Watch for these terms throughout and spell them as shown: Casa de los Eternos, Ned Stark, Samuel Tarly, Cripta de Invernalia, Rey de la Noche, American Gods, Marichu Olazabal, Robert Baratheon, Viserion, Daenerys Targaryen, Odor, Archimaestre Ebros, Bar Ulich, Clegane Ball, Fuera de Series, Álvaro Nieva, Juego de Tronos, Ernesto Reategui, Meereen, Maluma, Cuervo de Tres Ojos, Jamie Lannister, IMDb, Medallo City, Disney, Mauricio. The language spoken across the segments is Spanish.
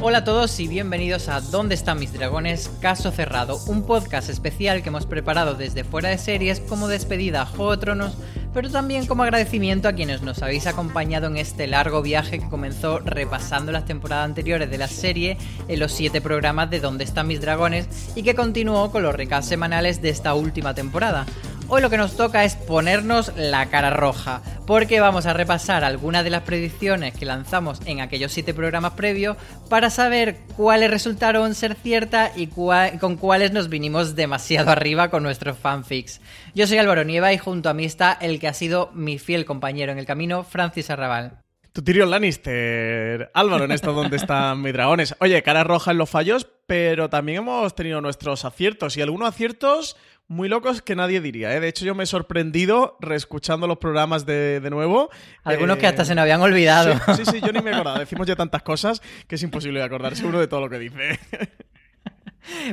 Hola a todos y bienvenidos a ¿Dónde están mis dragones? Caso cerrado, un podcast especial que hemos preparado desde Fuera de Series como despedida a Juego de Tronos, pero también como agradecimiento a quienes nos habéis acompañado en este largo viaje que comenzó repasando las temporadas anteriores de la serie en los 7 programas de ¿Dónde están mis dragones? Y que continuó con los recaps semanales de esta última temporada. Hoy lo que nos toca es ponernos la cara roja, porque vamos a repasar algunas de las predicciones que lanzamos en aquellos 7 programas previos para saber cuáles resultaron ser ciertas y con cuáles nos vinimos demasiado arriba con nuestros fanfics. Yo soy Álvaro Nieva y junto a mí está el que ha sido mi fiel compañero en el camino, Francis Arrabal. Tu Tyrion Lannister, Álvaro, en esto ¿Dónde están mis dragones? Oye, cara roja en los fallos, pero también hemos tenido nuestros aciertos y algunos aciertos muy locos que nadie diría, ¿eh? De hecho, yo me he sorprendido reescuchando los programas de nuevo. Algunos que hasta se nos habían olvidado. Sí, yo ni me acordaba. Decimos ya tantas cosas que es imposible acordarse uno de todo lo que dice.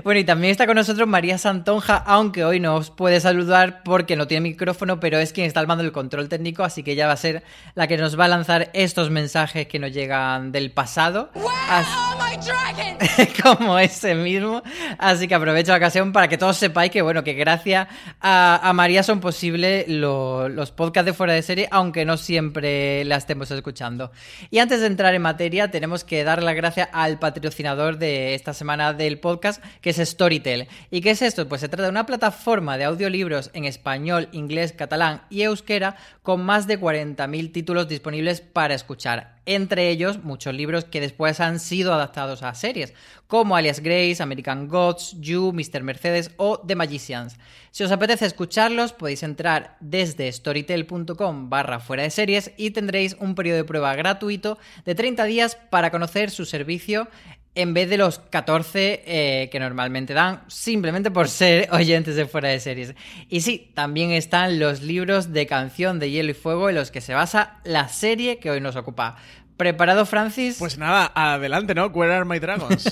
Bueno, y también está con nosotros María Santonja, aunque hoy no os puede saludar porque no tiene micrófono, pero es quien está al mando del control técnico, así que ella va a ser la que nos va a lanzar estos mensajes que nos llegan del pasado. ¡Wow, my dragon! Como ese mismo. Así que aprovecho la ocasión para que todos sepáis que, bueno, que gracias a María son posibles los podcasts de Fuera de Serie, aunque no siempre la estemos escuchando. Y antes de entrar en materia, tenemos que dar las gracias al patrocinador de esta semana del podcast, que es Storytel. ¿Y qué es esto? Pues se trata de una plataforma de audiolibros en español, inglés, catalán y euskera con más de 40.000 títulos disponibles para escuchar. Entre ellos, muchos libros que después han sido adaptados a series, como Alias Grace, American Gods, You, Mr. Mercedes o The Magicians. Si os apetece escucharlos, podéis entrar desde storytel.com/fuera de series y tendréis un periodo de prueba gratuito de 30 días para conocer su servicio en vez de los 14 que normalmente dan, simplemente por ser oyentes de Fuera de Series. Y sí, también están los libros de Canción de Hielo y Fuego en los que se basa la serie que hoy nos ocupa. ¿Preparado, Francis? Pues nada, adelante, ¿no? Where are my dragons?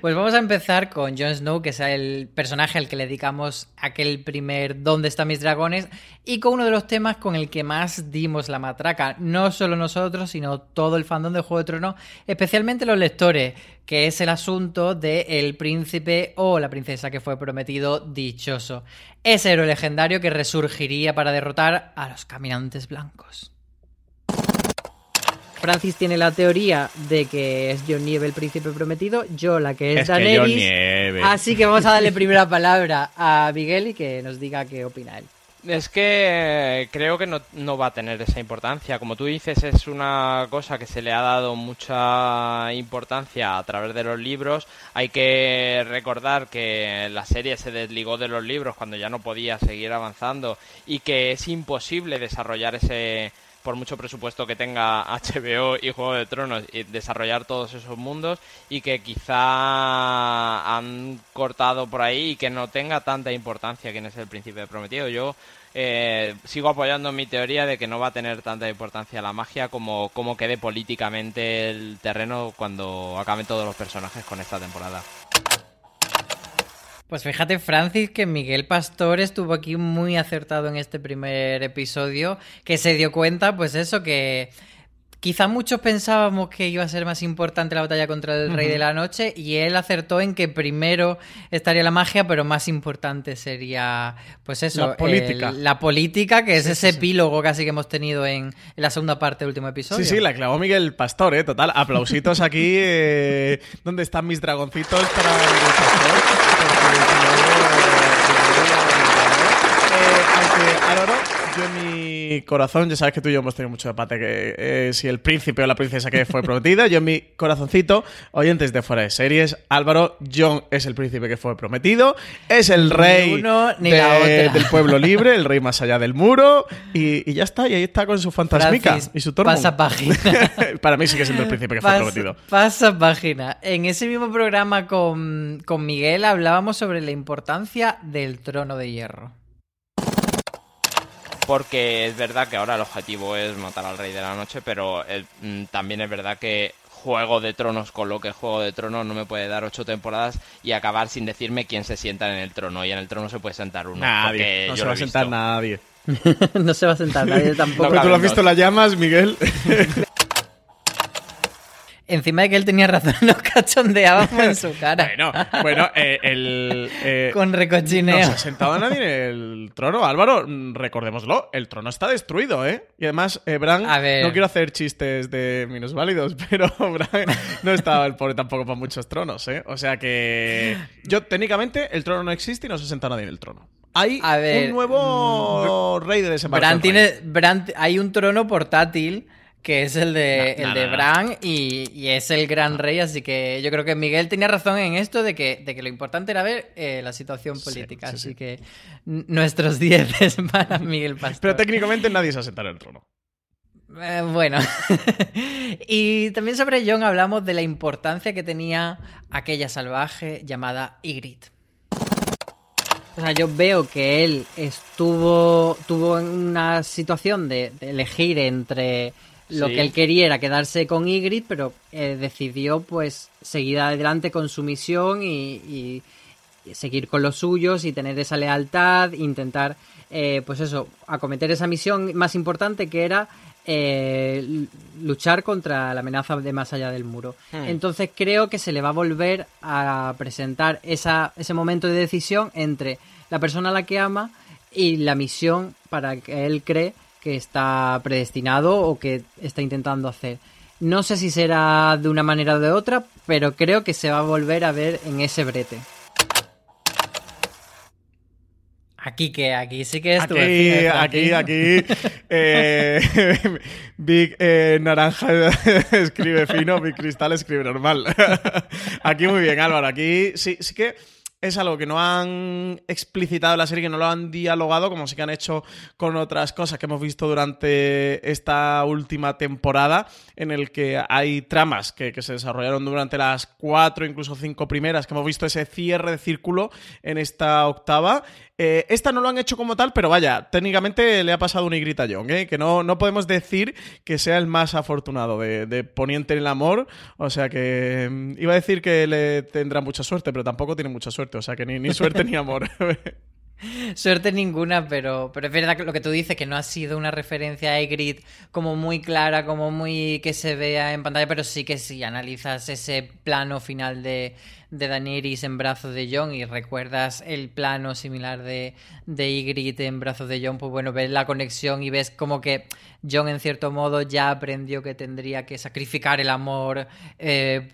Pues vamos a empezar con Jon Snow, que es el personaje al que le dedicamos aquel primer ¿Dónde están mis dragones? Y con uno de los temas con el que más dimos la matraca, no solo nosotros, sino todo el fandom de Juego de Tronos, especialmente los lectores, que es el asunto del príncipe o la princesa que fue prometido dichoso. Ese héroe legendario que resurgiría para derrotar a los caminantes blancos. Francis tiene la teoría de que es Jon Nieve el príncipe prometido, yo la que es Daenerys, así que vamos a darle primera palabra a Miguel y que nos diga qué opina él. Es que creo que no va a tener esa importancia. Como tú dices, es una cosa que se le ha dado mucha importancia a través de los libros. Hay que recordar que la serie se desligó de los libros cuando ya no podía seguir avanzando y que es imposible desarrollar ese, por mucho presupuesto que tenga HBO y Juego de Tronos, y desarrollar todos esos mundos, y que quizá han cortado por ahí y que no tenga tanta importancia quién es el príncipe prometido. Yo sigo apoyando mi teoría de que no va a tener tanta importancia la magia como quede políticamente el terreno cuando acaben todos los personajes con esta temporada. Pues fíjate, Francis, que Miguel Pastor estuvo aquí muy acertado en este primer episodio, que se dio cuenta, pues eso, que quizá muchos pensábamos que iba a ser más importante la batalla contra el Rey de la Noche, y él acertó en que primero estaría la magia, pero más importante sería, pues eso, la política, que es ese epílogo casi que hemos tenido en la segunda parte del último episodio. Sí, la clavó Miguel Pastor, total. Aplausitos aquí. ¿Dónde están mis dragoncitos para Miguel Pastor? Yo en mi corazón, ya sabes que tú y yo hemos tenido mucho debate que si el príncipe o la princesa que fue prometida, yo en mi corazoncito, oyentes de Fuera de Series, Álvaro, Jon es el príncipe que fue prometido, es el rey del pueblo libre, el rey más allá del muro, y ya está, y ahí está con su fantasmica, Francis, y su Tormund. Pasa página. Para mí sigue siendo el príncipe que fue prometido. Pasa página. En ese mismo programa con Miguel hablábamos sobre la importancia del trono de hierro. Porque es verdad que ahora el objetivo es matar al Rey de la Noche, pero también es verdad que Juego de Tronos, con lo que Juego de Tronos no me puede dar 8 temporadas y acabar sin decirme quién se sienta en el trono. Y en el trono se puede sentar uno. Nadie. No se va a sentar nadie. No se va a sentar nadie tampoco. Pero tú lo has visto las llamas, Miguel. Encima de que él tenía razón, nos cachondeábamos en su cara. Con recochineo. No se ha sentado nadie en el trono, Álvaro. Recordémoslo, el trono está destruido, ¿eh? Y además, Bran, no quiero hacer chistes de minusválidos, pero Bran no estaba el pobre tampoco para muchos tronos, ¿eh? O sea que yo, técnicamente, el trono no existe y no se ha sentado nadie en el trono. Un nuevo rey de desembarco. Hay un trono portátil, que es el de Bran y es el gran rey, así que yo creo que Miguel tenía razón en esto de que lo importante era ver la situación política, así que nuestros 10 para Miguel Pastor. Pero técnicamente nadie se ha sentado en el trono. Bueno, y también sobre Jon hablamos de la importancia que tenía aquella salvaje llamada Ygritte. O sea, yo veo que él tuvo una situación de elegir entre... Lo que él quería era quedarse con Ygritte, pero decidió pues seguir adelante con su misión y seguir con los suyos y tener esa lealtad, intentar acometer esa misión más importante que era luchar contra la amenaza de más allá del muro. Entonces creo que se le va a volver a presentar ese momento de decisión entre la persona a la que ama y la misión para que él cree que está predestinado o que está intentando hacer. No sé si será de una manera o de otra, pero creo que se va a volver a ver en ese brete. Aquí sí que es tu vecino. Aquí. Big Naranja escribe fino, Big Cristal escribe normal. Aquí muy bien, Álvaro. Aquí sí que... Es algo que no han explicitado en la serie, que no lo han dialogado, como sí que han hecho con otras cosas que hemos visto durante esta última temporada, en el que hay tramas que se desarrollaron durante las 4, incluso 5 primeras, que hemos visto ese cierre de círculo en esta octava. Esta no lo han hecho como tal, pero vaya, técnicamente le ha pasado un Ygritte a Jon, ¿eh? Que no podemos decir que sea el más afortunado de Poniente en el amor. O sea que iba a decir que le tendrá mucha suerte, pero tampoco tiene mucha suerte. O sea que ni suerte ni amor. Suerte ninguna, pero es verdad que lo que tú dices, que no ha sido una referencia a Ygritte como muy clara, como muy que se vea en pantalla, pero sí que si analizas ese plano final de Daenerys en brazos de Jon y recuerdas el plano similar de Ygritte en brazos de Jon, pues bueno, ves la conexión y ves como que Jon en cierto modo ya aprendió que tendría que sacrificar el amor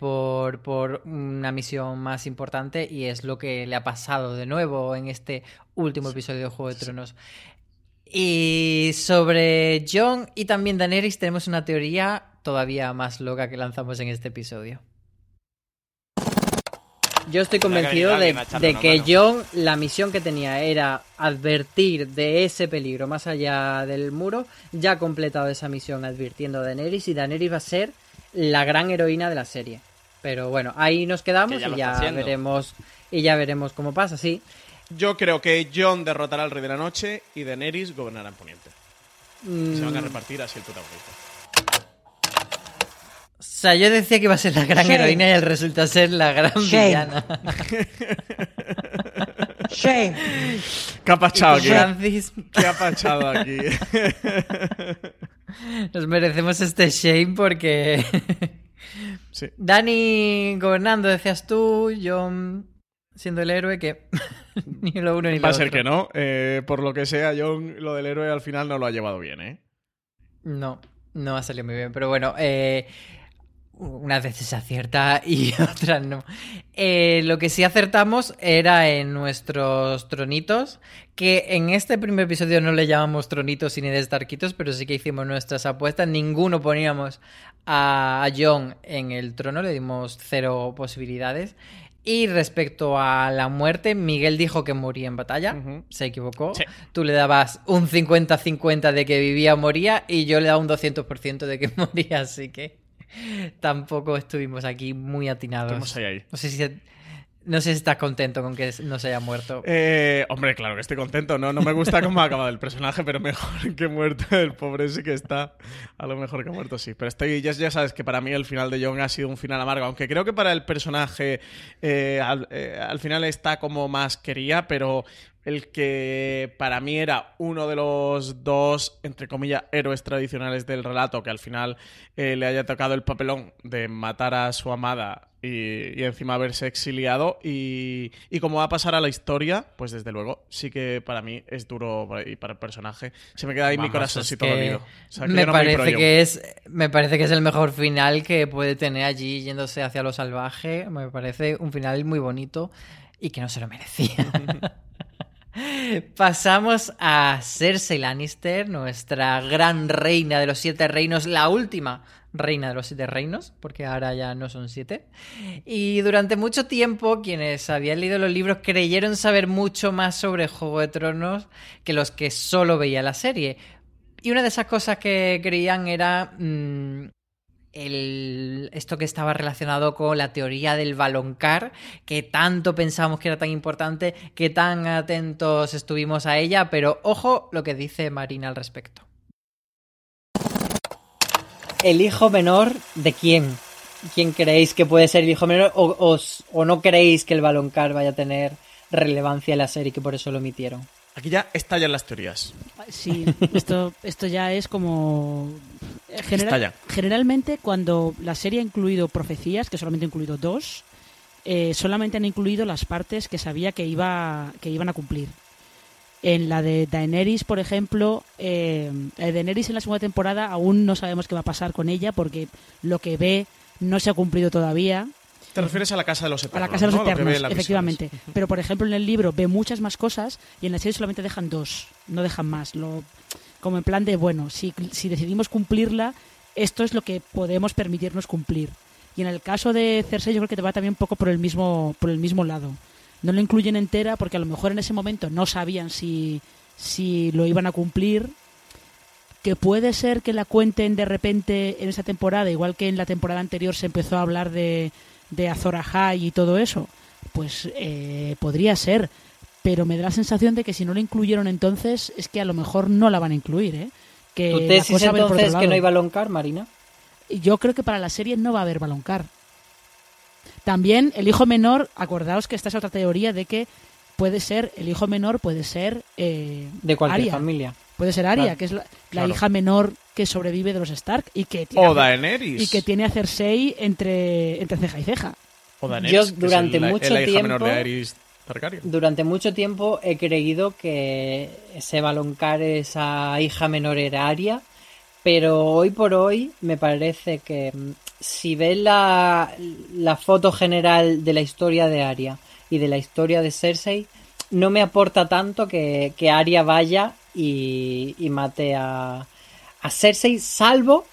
por una misión más importante, y es lo que le ha pasado de nuevo en este último episodio de Juego de Tronos. Y sobre Jon y también Daenerys tenemos una teoría todavía más loca que lanzamos en este episodio. Yo estoy convencido de que Jon, la misión que tenía era advertir de ese peligro más allá del muro. Ya ha completado esa misión advirtiendo a Daenerys, y Daenerys va a ser la gran heroína de la serie. Pero bueno, ahí nos quedamos y ya veremos cómo pasa, sí. Yo creo que Jon derrotará al Rey de la Noche y Daenerys gobernará en Poniente. Se van a repartir así el protagonista. O sea, yo decía que iba a ser la gran heroína y él resulta ser la gran villana. Shame. ¿Qué ha pasado aquí? Francis... ¿Qué ha pasado aquí? Nos merecemos este shame porque... Sí. Dani gobernando, decías tú, Jon siendo el héroe, que ni lo uno ni lo otro. Va a ser que no. Por lo que sea, Jon lo del héroe al final no lo ha llevado bien, ¿eh? No ha salido muy bien, pero bueno... Unas veces se acierta y otras no. Lo que sí acertamos era en nuestros tronitos, que en este primer episodio no le llamamos tronitos ni de Starkitos, pero sí que hicimos nuestras apuestas. Ninguno poníamos a Jon en el trono, le dimos 0 posibilidades. Y respecto a la muerte, Miguel dijo que moría en batalla, se equivocó. Sí. Tú le dabas un 50-50 de que vivía o moría, y yo le daba un 200% de que moría, así que... Tampoco estuvimos aquí muy atinados. Estamos ahí. No sé si No sé si estás contento con que no se haya muerto. Hombre, claro que estoy contento. No me gusta cómo ha acabado el personaje, pero mejor que muerto. El pobre sí que está. A lo mejor que muerto, sí. Pero estoy, ya sabes que para mí el final de Jon ha sido un final amargo. Aunque creo que para el personaje al final está como más quería, pero el que para mí era uno de los dos, entre comillas, héroes tradicionales del relato, que al final le haya tocado el papelón de matar a su amada y encima haberse exiliado y como va a pasar a la historia, pues desde luego sí que para mí es duro y para el personaje. Se me queda ahí mi corazoncito dolido. O sea, me parece que es el mejor final que puede tener allí yéndose hacia lo salvaje. Me parece un final muy bonito y que no se lo merecía. Pasamos a Cersei Lannister, nuestra gran reina de los 7 reinos, la última reina de los 7 reinos, porque ahora ya no son 7. Y durante mucho tiempo, quienes habían leído los libros creyeron saber mucho más sobre Juego de Tronos que los que solo veía la serie. Y una de esas cosas que creían era esto que estaba relacionado con la teoría del Valonqar, que tanto pensamos que era tan importante, que tan atentos estuvimos a ella, pero ojo lo que dice Marina al respecto. ¿El hijo menor de quién? ¿Quién creéis que puede ser el hijo menor? ¿O no creéis que el Valonqar vaya a tener relevancia en la serie y que por eso lo omitieron? Aquí ya estallan las teorías. Sí, esto ya es como... Generalmente cuando la serie ha incluido profecías, que solamente ha incluido 2, solamente han incluido las partes que sabía que iban a cumplir. En la de Daenerys, por ejemplo, Daenerys en la segunda temporada aún no sabemos qué va a pasar con ella porque lo que ve no se ha cumplido todavía. Te refieres a la Casa de los Eternos. A la Casa de los Eternos, ¿no? Efectivamente. Pero, por ejemplo, en el libro ve muchas más cosas y en la serie solamente dejan 2, no dejan más. Como en plan de, bueno, si decidimos cumplirla, esto es lo que podemos permitirnos cumplir. Y en el caso de Cersei yo creo que te va también un poco por el mismo lado. No lo incluyen entera porque a lo mejor en ese momento no sabían si lo iban a cumplir. Que puede ser que la cuenten de repente en esa temporada, igual que en la temporada anterior se empezó a hablar de Azor Ahai y todo eso, pues podría ser, pero me da la sensación de que si no la incluyeron entonces es que a lo mejor no la van a incluir, ¿eh? Que ¿tú tesis la cosa entonces que no hay Valonqar, Marina? Yo creo que para la serie no va a haber Valonqar. También el hijo menor, acordaos que esta es otra teoría de que puede ser, el hijo menor puede ser de cualquier Arya. Familia. Puede ser Arya, claro, que es la hija menor que sobrevive de los Stark y que tiene, o Daenerys. Y que tiene a Cersei entre ceja y ceja. O Daenerys, yo durante mucho tiempo he creído que ese Valonqar, esa hija menor era Arya, pero hoy por hoy me parece que si ves la foto general de la historia de Arya y de la historia de Cersei, no me aporta tanto que Arya vaya y mate a Cersei, salvo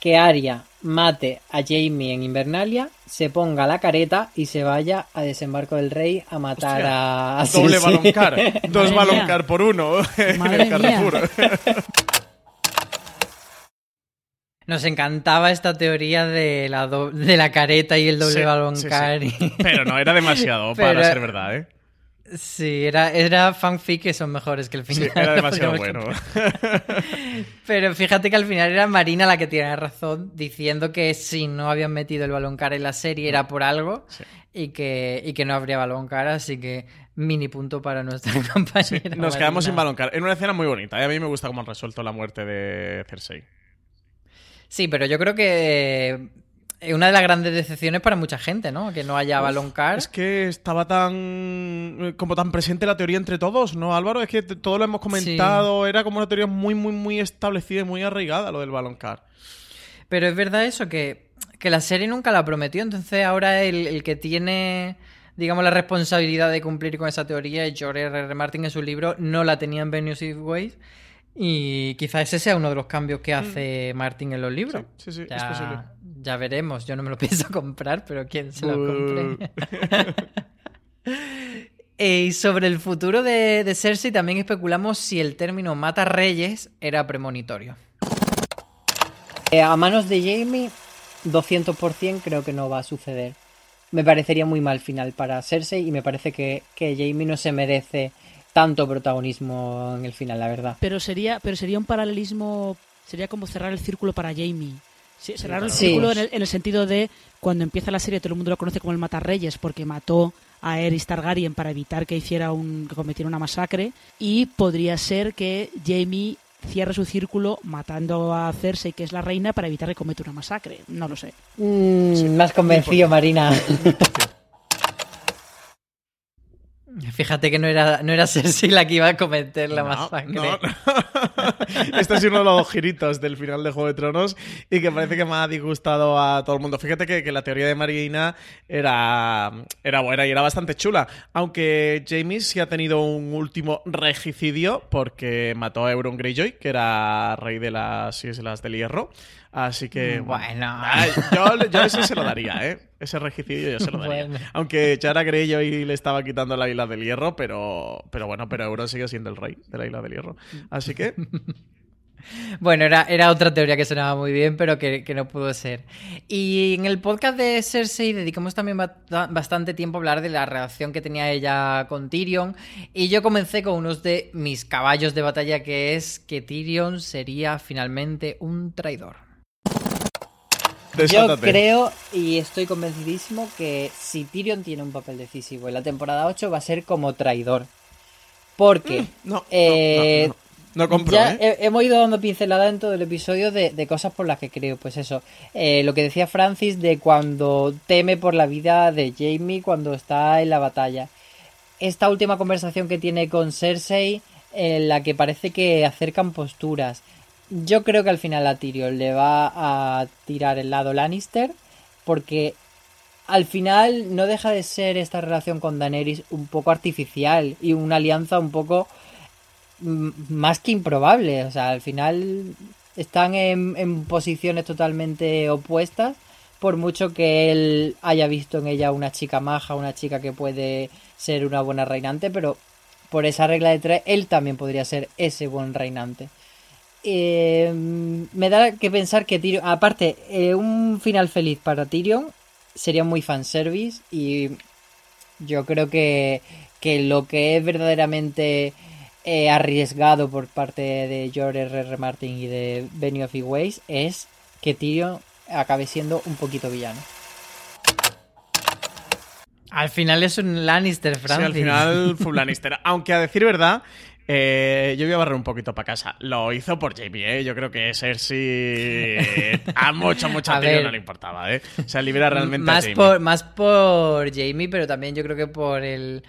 que Arya mate a Jaime en Invernalia, se ponga la careta y se vaya a Desembarco del Rey a matar a Cersei. Doble Valonqar, 2 Valonqar por 1 en el Carrefour. Nos encantaba esta teoría de la careta y el doble Valonqar. Sí, sí. Pero no, era demasiado para ser verdad, ¿eh? Sí, era fanfic que son mejores que el final. Sí, era demasiado bueno. Pero fíjate que al final era Marina la que tenía razón, diciendo que si no habían metido el Valonqar en la serie era por algo, sí, y que no habría Valonqar, así que mini punto para nuestra compañera. Sí, nos Marina. Quedamos sin Valonqar. En una escena muy bonita, ¿eh? A mí me gusta cómo han resuelto la muerte de Cersei. Sí, pero yo creo que... una de las grandes decepciones para mucha gente, ¿no? Que no haya Valonqar. Es que estaba tan presente la teoría entre todos, ¿no, Álvaro? Es que todo lo hemos comentado, sí. Era como una teoría muy, muy, muy establecida y muy arraigada lo del Valonqar. Pero es verdad eso, que la serie nunca la prometió, entonces ahora el que tiene, digamos, la responsabilidad de cumplir con esa teoría es George R.R. Martin en su libro, no la tenía en Benioff y Weiss, y quizás ese sea uno de los cambios que hace Martin en los libros. Sí, sí, sí, es posible. Ya veremos, yo no me lo pienso comprar, pero ¿quién se lo compre? Y sobre el futuro de Cersei también especulamos si el término mata reyes era premonitorio. A manos de Jaime, 200% creo que no va a suceder. me parecería muy mal final para Cersei y me parece que Jaime no se merece tanto protagonismo en el final, la verdad. Pero sería un paralelismo, sería como cerrar el círculo para Jaime. Sí, cerrar el círculo en el sentido de cuando empieza la serie todo el mundo lo conoce como el Matarreyes porque mató a Aerys Targaryen para evitar que cometiera una masacre, y podría ser que Jaime cierra su círculo matando a Cersei, que es la reina, para evitar que cometa una masacre. No lo sé. Me has convencido, Marina. Fíjate que no era Cersei la que iba a cometer la masacre. No. Este es uno de los giritos del final de Juego de Tronos y que parece que me ha disgustado a todo el mundo. Fíjate que la teoría de Marina era buena y era bastante chula. Aunque Jaime sí ha tenido un último regicidio porque mató a Euron Greyjoy, que era rey de las Islas del Hierro. Así que... Bueno... Yo ese se lo daría, ¿eh? Ese regicidio yo se lo daría. Bueno. Aunque Yara Greyjoy le estaba quitando la Isla del Hierro, pero Euron sigue siendo el rey de la Isla del Hierro. Así que... Bueno, era otra teoría que sonaba muy bien, pero que no pudo ser. Y en el podcast de Cersei dedicamos también bastante tiempo a hablar de la relación que tenía ella con Tyrion, y yo comencé con uno de mis caballos de batalla, que es que Tyrion sería finalmente un traidor. Desótate. Yo creo y estoy convencidísimo que si Tyrion tiene un papel decisivo en la temporada 8 va a ser como traidor. Porque... No. No compro, ya hemos ido dando pinceladas en todo el episodio de cosas por las que creo, pues eso, lo que decía Francis de cuando teme por la vida de Jaime cuando está en la batalla, esta última conversación que tiene con Cersei en la que parece que acercan posturas. Yo creo que al final a Tyrion le va a tirar el lado Lannister, porque al final no deja de ser esta relación con Daenerys un poco artificial y una alianza un poco... más que improbable, o sea, al final están en posiciones totalmente opuestas, por mucho que él haya visto en ella una chica maja, una chica que puede ser una buena reinante, pero por esa regla de tres, él también podría ser ese buen reinante. Me da que pensar que Tyrion, aparte, un final feliz para Tyrion sería muy fanservice, y yo creo que lo que es verdaderamente... arriesgado por parte de George R.R. Martin y de Benioff y Weiss es que Tyrion acabe siendo un poquito villano. Al final es un Lannister, Francis. Sí, al final fue un Lannister. Aunque a decir verdad, yo voy a barrer un poquito para casa. Lo hizo por Jamie, ¿eh? Yo creo que Cersei a mucho a Tyrion no le importaba, ¿eh? O sea, libera realmente más a Jamie. Más por Jamie, pero también yo creo que por el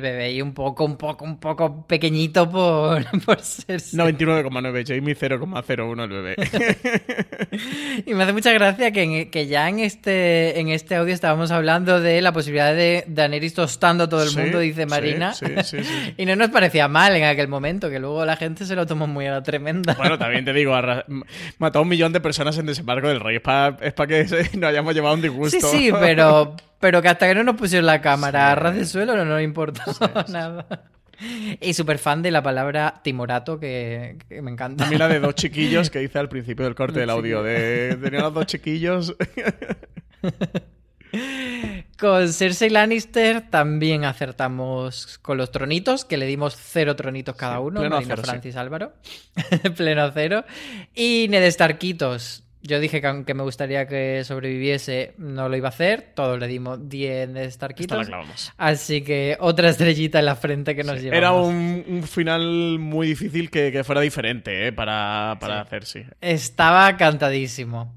bebé y un poco pequeñito por Cersei. No, 29,9 Jamie, 0,01 el bebé. Y me hace mucha gracia que ya en este audio estábamos hablando de la posibilidad de Daenerys tostando a todo el mundo, dice Marina. Sí. Y no nos parecía mal en aquel momento, que luego la gente se lo tomó muy a la tremenda. Bueno, también te digo, mató a 1 millón de personas en Desembarco del Rey. Es para que nos hayamos llevado un disgusto. Sí, pero que hasta que no nos pusieron la cámara a ras de suelo no nos importó nada. Y súper fan de la palabra timorato, que me encanta. A mí la de dos chiquillos que hice al principio del corte del audio. Tenían los dos chiquillos. Con Cersei Lannister también acertamos con los tronitos, que le dimos 0 tronitos cada uno. Pleno Marina, cero, Francis, Álvaro. Pleno cero. Y Ned Starkitos. Yo dije que aunque me gustaría que sobreviviese, no lo iba a hacer. Todos le dimos 10 de Starkitos. Así que otra estrellita en la frente que nos llevamos. Era un final muy difícil que fuera diferente, para hacer, sí. Estaba cantadísimo.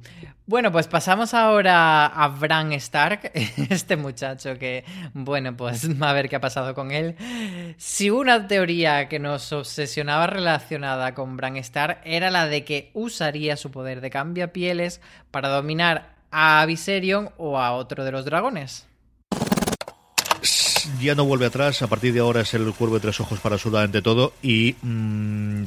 Bueno, pues pasamos ahora a Bran Stark, este muchacho que, bueno, pues a ver qué ha pasado con él. Si una teoría que nos obsesionaba relacionada con Bran Stark era la de que usaría su poder de cambiapieles para dominar a Viserion o a otro de los dragones. Ya no vuelve atrás, a partir de ahora es el Cuervo de Tres Ojos para absolutamente todo, y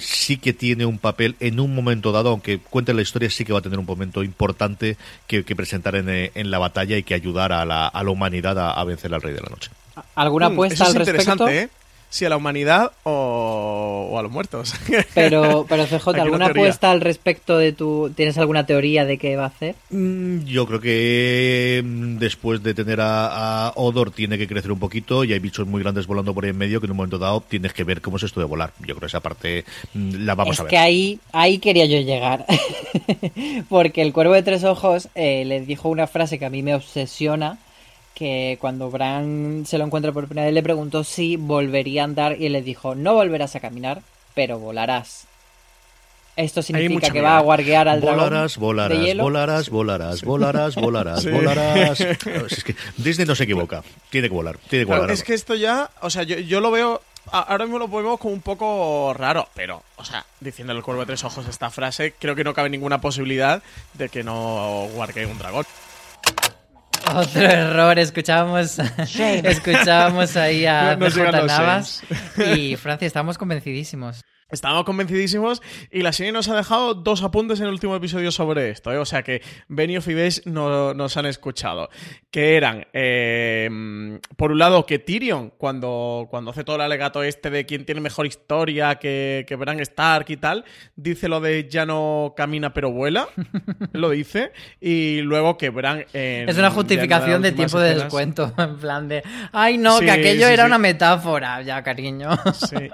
sí que tiene un papel en un momento dado, aunque cuente la historia, sí que va a tener un momento importante que presentar en la batalla y que ayudar a la humanidad a vencer al Rey de la Noche. ¿Alguna apuesta al respecto? Interesante, ¿eh? si a la humanidad o a los muertos. Pero CJ, ¿alguna apuesta al respecto de tu... ¿Tienes alguna teoría de qué va a hacer? Yo creo que después de tener a Odor tiene que crecer un poquito y hay bichos muy grandes volando por ahí en medio que en un momento dado tienes que ver cómo es esto de volar. Yo creo que esa parte la vamos a ver. Es que ahí quería yo llegar. Porque el Cuervo de Tres Ojos les dijo una frase que a mí me obsesiona, que cuando Bran se lo encuentra por primera vez le preguntó si volvería a andar y él le dijo, no volverás a caminar, pero volarás. Esto significa que va a guardear al volarás, dragón volarás, de hielo. Volarás. Es que Disney no se equivoca, tiene que volar. Es que esto ya, o sea, yo lo veo... Ahora mismo lo ponemos como un poco raro, pero, o sea, diciéndole al Cuervo de Tres Ojos esta frase, creo que no cabe ninguna posibilidad de que no guargue un dragón. Otro error, escuchábamos ahí a CJ Navas y Francia, estábamos convencidísimos y la serie nos ha dejado dos apuntes en el último episodio sobre esto, ¿eh? O sea que Benioff y Weiss nos han escuchado, que eran por un lado que Tyrion cuando hace todo el alegato este de quién tiene mejor historia que Bran Stark y tal, dice lo de ya no camina pero vuela, lo dice, y luego que Bran es una justificación de tiempo de descuento, en plan de ay no, sí, que aquello era una metáfora ya, cariño. Sí.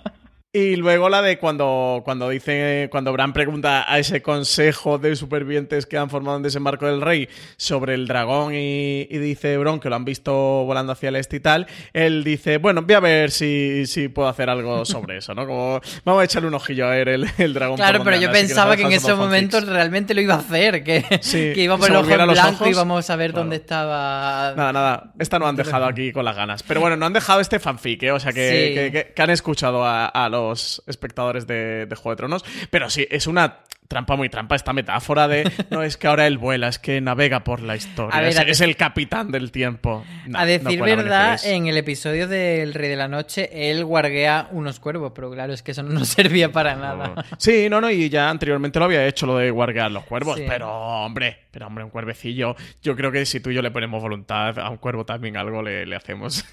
Y luego la de cuando Bran pregunta a ese consejo de supervivientes que han formado un desembarco del rey sobre el dragón y dice Bron que lo han visto volando hacia el este y tal, él dice, bueno, voy a ver si puedo hacer algo sobre eso, ¿no? Como vamos a echarle un ojillo a ver el dragón. Claro, pero yo pensaba que en esos momentos realmente lo iba a hacer, que iba a poner el ojo en blanco y íbamos a ver dónde estaba... Nada, esta no han dejado aquí con las ganas. Pero bueno, no han dejado este fanfic, ¿eh? O sea, que han escuchado a los espectadores de Juego de Tronos, pero sí, es una trampa, muy trampa, esta metáfora de no es que ahora él vuela, es que navega por la historia, es el capitán del tiempo. A decir verdad, en el episodio del Rey de la Noche él guarguea unos cuervos, pero claro, es que eso no servía para nada. Sí, no, y ya anteriormente lo había hecho, lo de guarguear los cuervos, sí. Pero hombre, un cuervecillo, yo creo que si tú y yo le ponemos voluntad a un cuervo también algo le hacemos.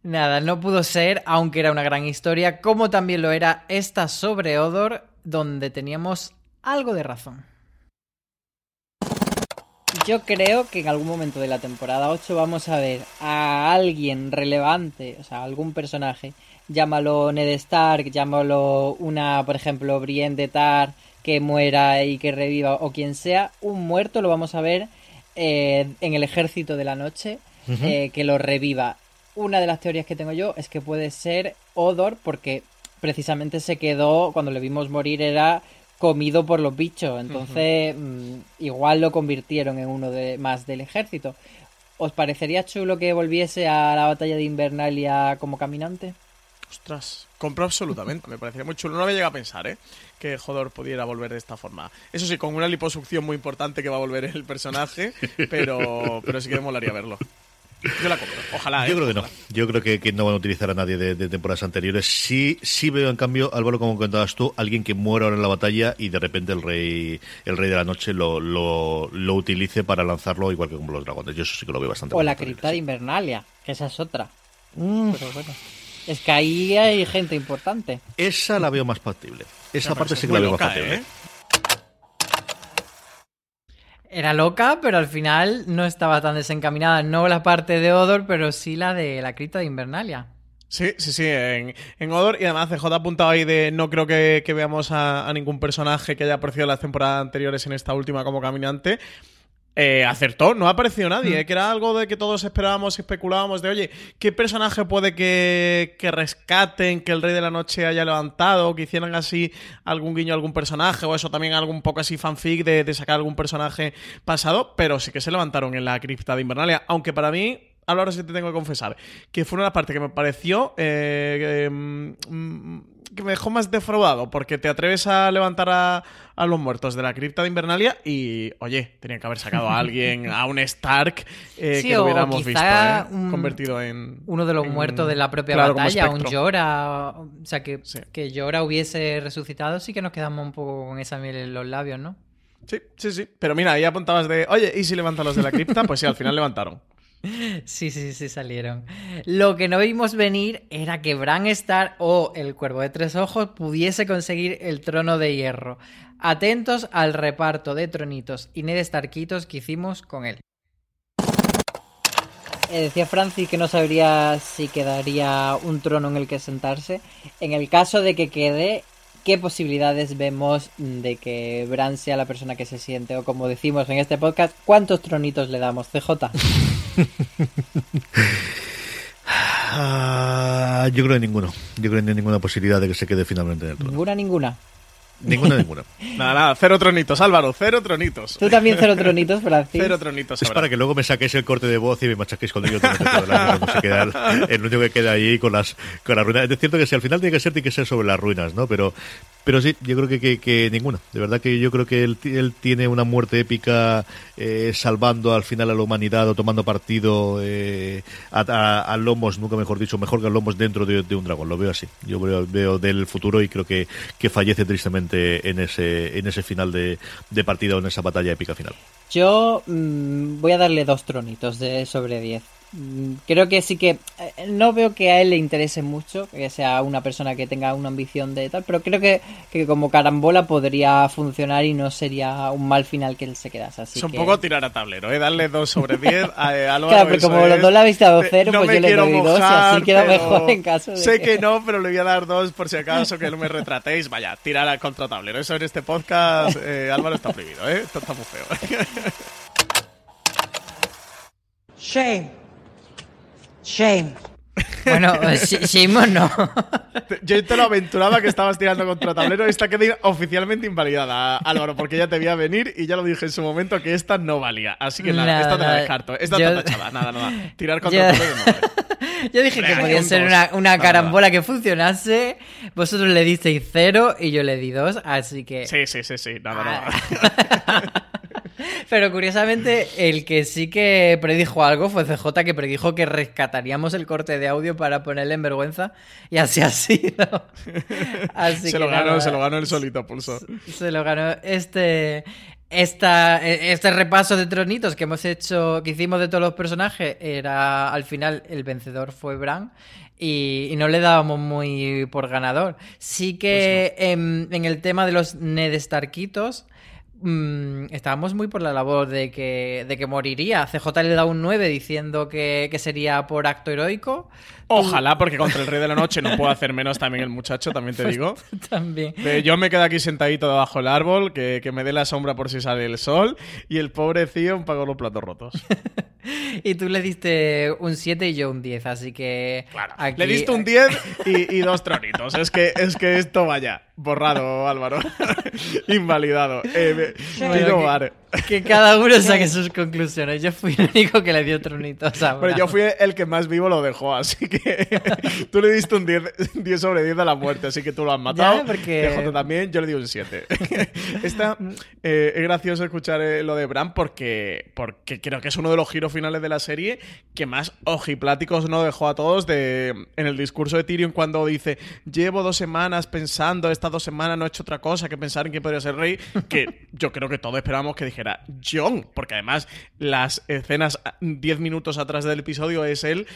Nada, no pudo ser, aunque era una gran historia, como también lo era esta sobre Odor, donde teníamos algo de razón. Yo creo que en algún momento de la temporada 8 vamos a ver a alguien relevante, o sea, algún personaje, llámalo Ned Stark, llámalo una, por ejemplo, Brienne de Tar, que muera y que reviva, o quien sea, un muerto lo vamos a ver en el Ejército de la Noche, que lo reviva. Una de las teorías que tengo yo es que puede ser Odor, porque precisamente se quedó, cuando le vimos morir, era comido por los bichos. Entonces, igual lo convirtieron en uno más del ejército. ¿Os parecería chulo que volviese a la batalla de Invernalia como caminante? Ostras, compro absolutamente. Me parecería muy chulo. No lo había llegado a pensar, que Odor pudiera volver de esta forma. Eso sí, con una liposucción muy importante que va a volver el personaje, pero sí que me molaría verlo. Yo la compro, ojalá. Yo creo que no. Yo creo que no van a utilizar a nadie de temporadas anteriores. Sí veo, en cambio, Álvaro, como contabas tú, alguien que muera ahora en la batalla y de repente el rey de la noche lo utilice para lanzarlo, igual que con los dragones. Yo eso sí que lo veo bastante. O la Cripta de Invernalia, que esa es otra. Pero bueno, es que ahí hay gente importante. Esa la veo más factible. Esa parte sí que la veo más factible. Era loca, pero al final no estaba tan desencaminada. No la parte de Odor, pero sí la de la Cripta de Invernalia. Sí, en Odor. Y además CJ ha apuntado ahí de no creo que veamos a ningún personaje que haya aparecido en las temporadas anteriores en esta última como caminante. Acertó, no ha aparecido nadie, que era algo de que todos esperábamos y especulábamos de, oye, ¿qué personaje puede que rescaten, que el Rey de la Noche haya levantado, que hicieran así algún guiño a algún personaje, o eso también algún poco así fanfic de sacar algún personaje pasado? Pero sí que se levantaron en la Cripta de Invernalia, aunque para mí... Ahora sí te tengo que confesar que fue una de las partes que me pareció que me dejó más defraudado, porque te atreves a levantar a los muertos de la Cripta de Invernalia y, oye, tenían que haber sacado a alguien, a un Stark que lo hubiéramos visto, convertido en... uno de los muertos de la propia batalla, un Jorah, o sea, que Jorah hubiese resucitado, sí que nos quedamos un poco con esa miel en los labios, ¿no? Sí, pero mira, ahí apuntabas de, oye, ¿y si levantan los de la Cripta? Pues sí, al final levantaron. Sí, salieron. Lo que no vimos venir era que Bran Stark o el Cuervo de Tres Ojos pudiese conseguir el trono de hierro. Atentos al reparto de tronitos y Ned Starkitos que hicimos con él. Decía Francis que no sabría si quedaría un trono en el que sentarse. En el caso de que quede, ¿qué posibilidades vemos de que Bran sea la persona que se siente? O como decimos en este podcast, ¿cuántos tronitos le damos, CJ? Yo creo que ninguno. Yo creo que no hay ninguna posibilidad de que se quede finalmente en el trono. Ninguna. Nada, cero tronitos, Álvaro, cero tronitos. Tú también cero tronitos, Francis. Cero tronitos. Es para que luego me saquéis el corte de voz y me machaquéis con ello. El único que queda ahí con las ruinas. Es cierto que si al final tiene que ser, sobre las ruinas, ¿no? Pero sí, yo creo que ninguna. De verdad que yo creo que él tiene una muerte épica salvando al final a la humanidad o tomando partido a lomos, nunca mejor dicho, mejor que a lomos dentro de un dragón. Lo veo así. Yo veo del futuro y creo que fallece tristemente en ese final de partida o en esa batalla épica final. Yo voy a darle 2 tronitos de sobre 10. Creo que sí que no veo que a él le interese mucho, que sea una persona que tenga una ambición de tal, pero creo que como carambola podría funcionar y no sería un mal final que él se quedase así. Es un poco tirar a tablero, darle 2 sobre 10 a Álvaro. Claro, pero como los dos le habéis dado 0, pues yo le doy 2 y así queda mejor en caso de sé que no, pero le voy a dar 2 por si acaso que no me retratéis. Vaya, tirar al contra tablero. Eso en este podcast, Álvaro, está prohibido, Esto está muy feo. Shame. Bueno, Shame o no. Yo te lo aventuraba que estabas tirando contra tablero. Esta queda oficialmente invalidada, Álvaro, porque ya te veía venir y ya lo dije en su momento que esta no valía. Así que nada, esta te la descarto. Esta está tachada, nada. Tirar contra tablero no vale. Yo dije que podía ser una carambola que funcionase. Vosotros le disteis 0 y yo le di 2, así que... Sí, nada. Pero curiosamente, el que sí que predijo algo fue CJ, que predijo que rescataríamos el corte de audio para ponerle en vergüenza, y así ha sido. Así se lo ganó él solito, pulso. Se lo ganó este repaso de tronitos que hemos hecho, que hicimos de todos los personajes, era al final el vencedor fue Bran. Y no le dábamos muy por ganador. Sí que pues no. en el tema de los Ned Starkitos, estábamos muy por la labor de que moriría. CJ le da un 9 diciendo que sería por acto heroico. Ojalá, porque contra el Rey de la Noche no puedo hacer menos también el muchacho, también te digo. También. Yo me quedo aquí sentadito debajo del árbol, que me dé la sombra por si sale el sol, y el pobre Theon pagó los platos rotos. Y tú le diste un 7 y yo un 10, así que... Claro, aquí... le diste un 10 y 2 tronitos. Es que esto vaya, borrado, Álvaro. Invalidado. Que cada uno saque sus conclusiones. Yo fui el único que le dio tronitos a Bran. Pero yo fui el que más vivo lo dejó, así que... Tú le diste un 10 sobre 10 a la muerte, así que tú lo has matado. Porque... también, yo le di un 7. Es gracioso escuchar lo de Bran porque creo que es uno de los giros finales de la serie que más ojipláticos no dejó a todos en el discurso de Tyrion cuando dice: llevo 2 semanas pensando, estas 2 semanas no he hecho otra cosa que pensar en quién podría ser rey, que yo creo que todos esperábamos que dijera Jon, porque además las escenas 10 minutos atrás del episodio es él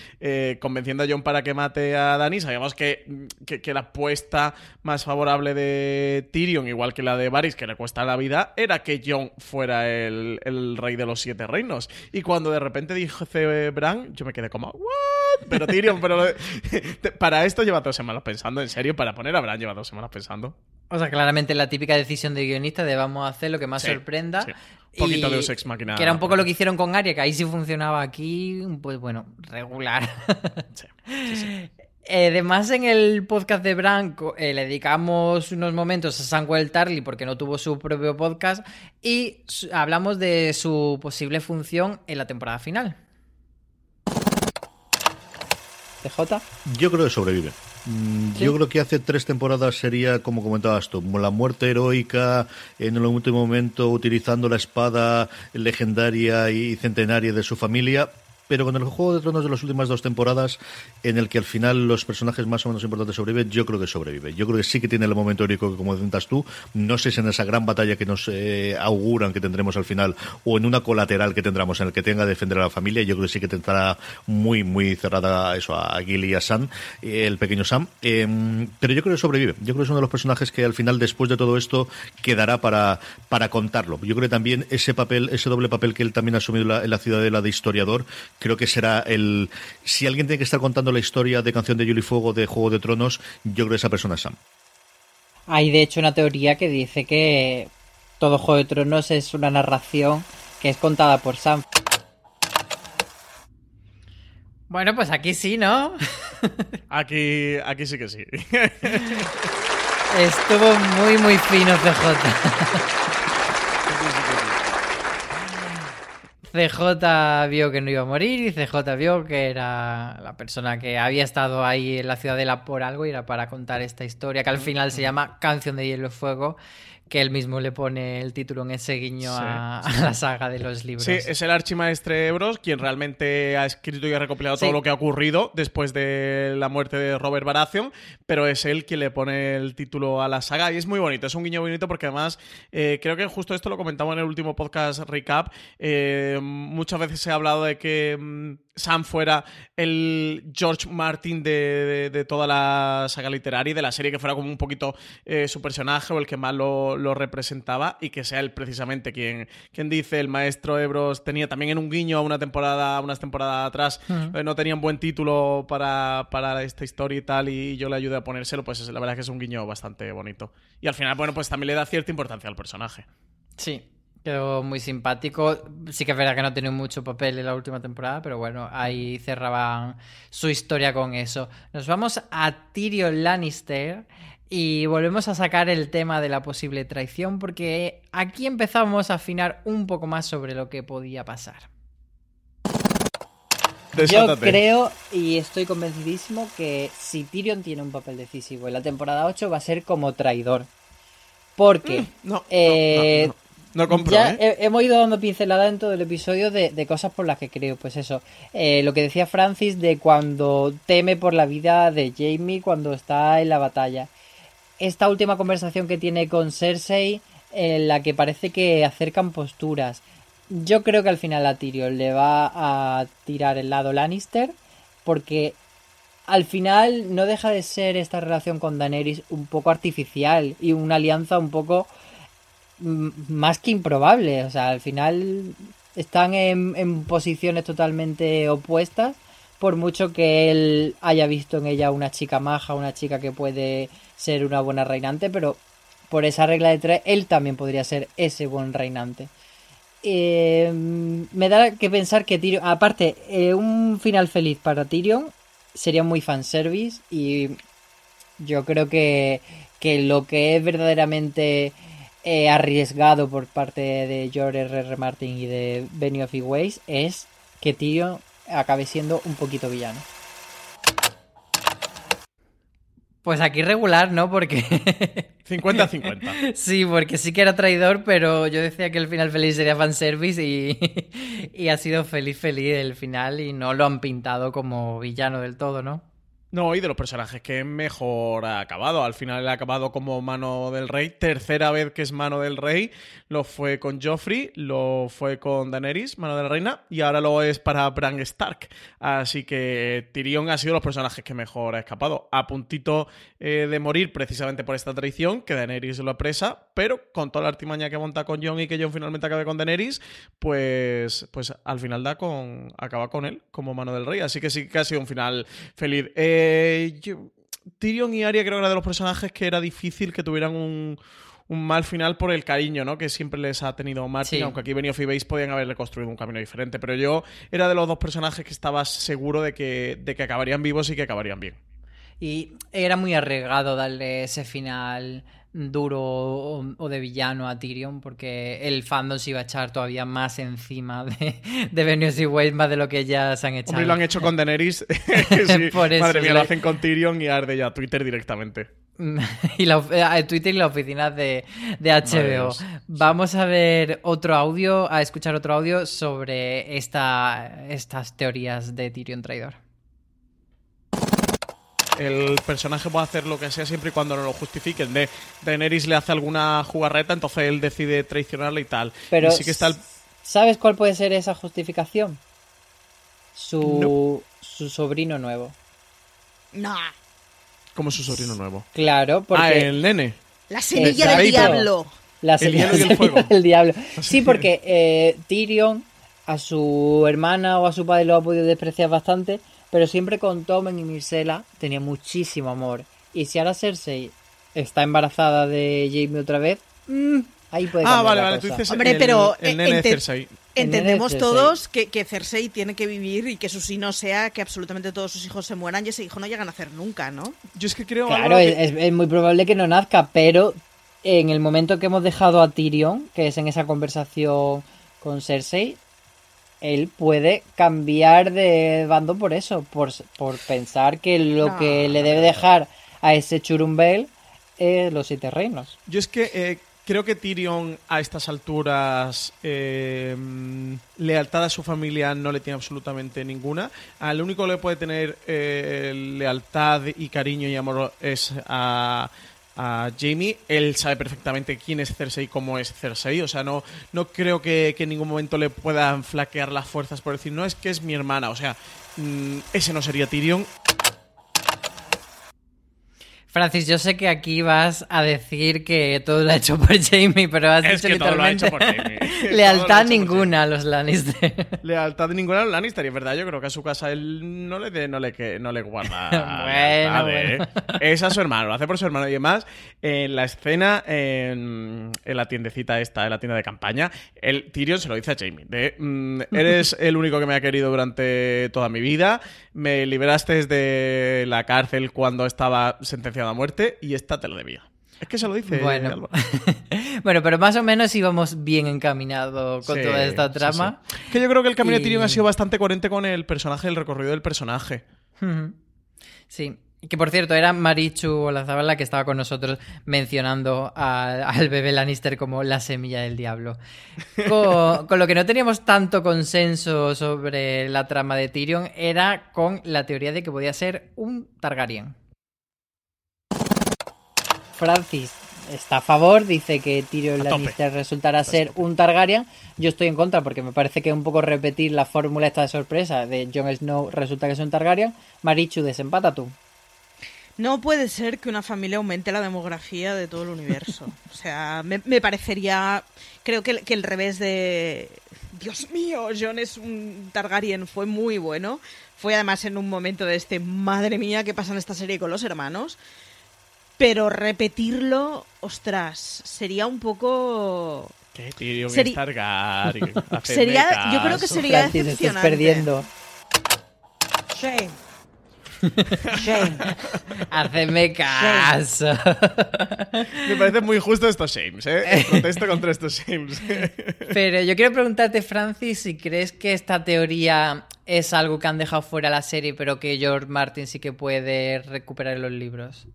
convenciendo a Jon para que mate a Dany. Sabíamos que la apuesta más favorable de Tyrion, igual que la de Varys, que le cuesta la vida, era que Jon fuera el rey de los 7 reinos, y cuando de repente dice Bran, yo me quedé como ¿what? Pero Tyrion, para esto lleva 2 semanas pensando, en serio, para poner a Bran lleva 2 semanas pensando. O sea, claramente la típica decisión de guionista de vamos a hacer lo que más sorprenda. Sí. Un poquito de Ex Machina. Que era un poco lo que hicieron con Arya, que ahí sí funcionaba, aquí, pues bueno, regular. Sí. Además, en el podcast de Bran le dedicamos unos momentos a Samuel Tarly porque no tuvo su propio podcast y hablamos de su posible función en la temporada final. ¿TJ? Yo creo que sobrevive. ¿Sí? Yo creo que hace 3 temporadas sería, como comentabas tú, la muerte heroica en el último momento utilizando la espada legendaria y centenaria de su familia. pero con el Juego de Tronos de las últimas dos temporadas, en el que al final los personajes más o menos importantes sobreviven, yo creo que sobrevive. Yo creo que sí que tiene el momento heroico que como comentas tú. No sé si en esa gran batalla que nos auguran que tendremos al final, o en una colateral que tendremos en el que tenga que defender a la familia, yo creo que sí que tendrá muy, muy cerrada eso a Gilly y a Sam, el pequeño Sam. Pero yo creo que sobrevive. Yo creo que es uno de los personajes que al final, después de todo esto, quedará para contarlo. Yo creo que también ese papel, ese doble papel que él también ha asumido en la ciudadela de historiador, creo que será el... Si alguien tiene que estar contando la historia de Canción de Hielo y Fuego, de Juego de Tronos, yo creo que esa persona es Sam. Hay de hecho una teoría que dice que todo Juego de Tronos es una narración que es contada por Sam. Bueno, pues aquí sí, ¿no? Aquí sí que sí. Estuvo muy, muy fino CJ. CJ vio que no iba a morir y CJ vio que era la persona que había estado ahí en la ciudadela por algo y era para contar esta historia que al final se llama Canción de Hielo y Fuego, que él mismo le pone el título en ese guiño a la saga de los libros. Sí, es el archimaestre Ebros quien realmente ha escrito y ha recopilado todo lo que ha ocurrido después de la muerte de Robert Baratheon, pero es él quien le pone el título a la saga y es muy bonito, es un guiño bonito porque además creo que justo esto lo comentamos en el último podcast recap, muchas veces se ha hablado de que... Sam fuera el George Martin de toda la saga literaria y de la serie, que fuera como un poquito su personaje o el que más lo representaba, y que sea él precisamente quien dice. El maestro Ebros tenía también en un guiño a unas temporadas atrás, no tenía un buen título para esta historia y tal, y yo le ayudé a ponérselo. Pues la verdad es que es un guiño bastante bonito y al final, bueno, pues también le da cierta importancia al personaje. Sí. Quedó muy simpático. Sí que es verdad que no tenía mucho papel en la última temporada, pero bueno, ahí cerraban su historia con eso. Nos vamos a Tyrion Lannister y volvemos a sacar el tema de la posible traición, porque aquí empezamos a afinar un poco más sobre lo que podía pasar. Yo creo y estoy convencidísimo que si Tyrion tiene un papel decisivo en la temporada 8 va a ser como traidor. Porque... No compro, ya hemos ido dando pinceladas en todo el episodio de cosas por las que creo, pues eso, lo que decía Francis de cuando teme por la vida de Jamie cuando está en la batalla, esta última conversación que tiene con Cersei en la que parece que acercan posturas. Yo creo que al final a Tyrion le va a tirar el lado Lannister, porque al final no deja de ser esta relación con Daenerys un poco artificial y una alianza un poco... más que improbable. O sea, al final están en posiciones totalmente opuestas, por mucho que él haya visto en ella una chica maja, una chica que puede ser una buena reinante, pero por esa regla de tres él también podría ser ese buen reinante. Me da que pensar que Tyrion, aparte, un final feliz para Tyrion sería muy fanservice, y yo creo que lo que es verdaderamente... arriesgado por parte de George R.R. Martin y de Benioff y Weiss es que Tyrion acabe siendo un poquito villano. Pues aquí regular, ¿no? Porque... 50-50. Sí, porque sí que era traidor, pero yo decía que el final feliz sería fanservice y ha sido feliz el final y no lo han pintado como villano del todo, ¿no? No, y de los personajes que mejor ha acabado. Al final ha acabado como mano del rey. Tercera vez que es mano del rey. Lo fue con Joffrey, lo fue con Daenerys, mano de la reina, y ahora lo es para Bran Stark. Así que Tyrion ha sido los personajes que mejor ha escapado. A puntito de morir precisamente por esta traición, que Daenerys lo apresa, pero con toda la artimaña que monta con Jon y que Jon finalmente acabe con Daenerys, pues al final acaba con él como mano del rey. Así que sí que ha sido un final feliz. Tyrion y Arya creo que era de los personajes que era difícil que tuvieran un mal final por el cariño, ¿no?, que siempre les ha tenido Martin, aunque aquí Benioff y Weiss podían haberle construido un camino diferente, pero yo era de los dos personajes que estaba seguro de que acabarían vivos y que acabarían bien. Y era muy arriesgado darle ese final duro o de villano a Tyrion, porque el fandom se iba a echar todavía más encima de Benioff y Weiss, más de lo que ya se han echado. Hombre, lo han hecho con Daenerys. Sí, madre mía, lo hacen con Tyrion y arde ya Twitter directamente. Y Twitter y la oficina de HBO. Vamos a ver otro audio, a escuchar otro audio sobre estas teorías de Tyrion traidor. El personaje puede hacer lo que sea siempre y cuando no lo justifiquen. De Daenerys le hace alguna jugarreta, entonces él decide traicionarle y tal. Pero y sí que está el... ¿Sabes cuál puede ser esa justificación? Su sobrino nuevo. No. ¿Cómo su sobrino nuevo? Claro, porque... Ah, el nene. La semilla del diablo. La semilla del diablo. Sí, porque Tyrion a su hermana o a su padre lo ha podido despreciar bastante, pero siempre con Tommen y Myrcella tenía muchísimo amor. Y si ahora Cersei está embarazada de Jaime otra vez, ahí puede cambiar la cosa. Tú dices, hombre, pero el nene de Cersei. Entendemos todos que Cersei tiene que vivir y que su sí no sea que absolutamente todos sus hijos se mueran y ese hijo no llegan a ser nunca, ¿no? Yo es que creo... Claro, es muy probable que no nazca, pero en el momento que hemos dejado a Tyrion, que es en esa conversación con Cersei, él puede cambiar de bando por eso, por pensar que le debe dejar a ese churumbel es los siete reinos. Yo es que... creo que Tyrion a estas alturas lealtad a su familia no le tiene absolutamente ninguna. Al único que le puede tener lealtad y cariño y amor es a Jaime. Él sabe perfectamente quién es Cersei y cómo es Cersei. O sea, no creo que en ningún momento le puedan flaquear las fuerzas por decir no, es que es mi hermana. O sea, ese no sería Tyrion. Francis, yo sé que aquí vas a decir que todo lo ha hecho por Jaime, pero has dicho que literalmente todo lo ha hecho por Jaime. Lealtad ninguna a los Lannister. Lealtad ninguna a los Lannister, y es verdad, yo creo que a su casa él no le guarda. Bueno. Es a su hermano, lo hace por su hermano. Y además, en la escena, en la tiendecita esta, en la tienda de campaña, el Tyrion se lo dice a Jaime, eres el único que me ha querido durante toda mi vida, me liberaste de la cárcel cuando estaba sentenciado a muerte y esta te lo debía. Es que se lo dice Álvaro. Bueno, pero más o menos íbamos bien encaminados con toda esta trama. Sí. Que yo creo que el camino de Tyrion ha sido bastante coherente con el personaje, el recorrido del personaje. Sí. Que por cierto, era Marichu Olazabal la que estaba con nosotros mencionando al bebé Lannister como la semilla del diablo. Con lo que no teníamos tanto consenso sobre la trama de Tyrion era con la teoría de que podía ser un Targaryen. Francis está a favor, dice que Tyrion Lannister resultará ser un Targaryen. Yo estoy en contra porque me parece que es un poco repetir la fórmula esta de sorpresa de Jon Snow resulta que es un Targaryen. Marichu, desempata tú. No puede ser que una familia aumente la demografía de todo el universo. O sea, me parecería... Creo que el revés de... Dios mío, Jon es un Targaryen fue muy bueno. Fue además en un momento de madre mía, ¿qué pasa en esta serie con los hermanos? Pero repetirlo, ostras, sería un poco... ¿Qué tío? Que Targaryen. Yo creo que sería decepcionante. Perdiendo. Shame. Shame. Hacedme caso. Shame. Me parece muy justo estos shames, Protesto contra estos shames. Pero yo quiero preguntarte, Francis, si crees que esta teoría es algo que han dejado fuera la serie, pero que George Martin sí que puede recuperar en los libros.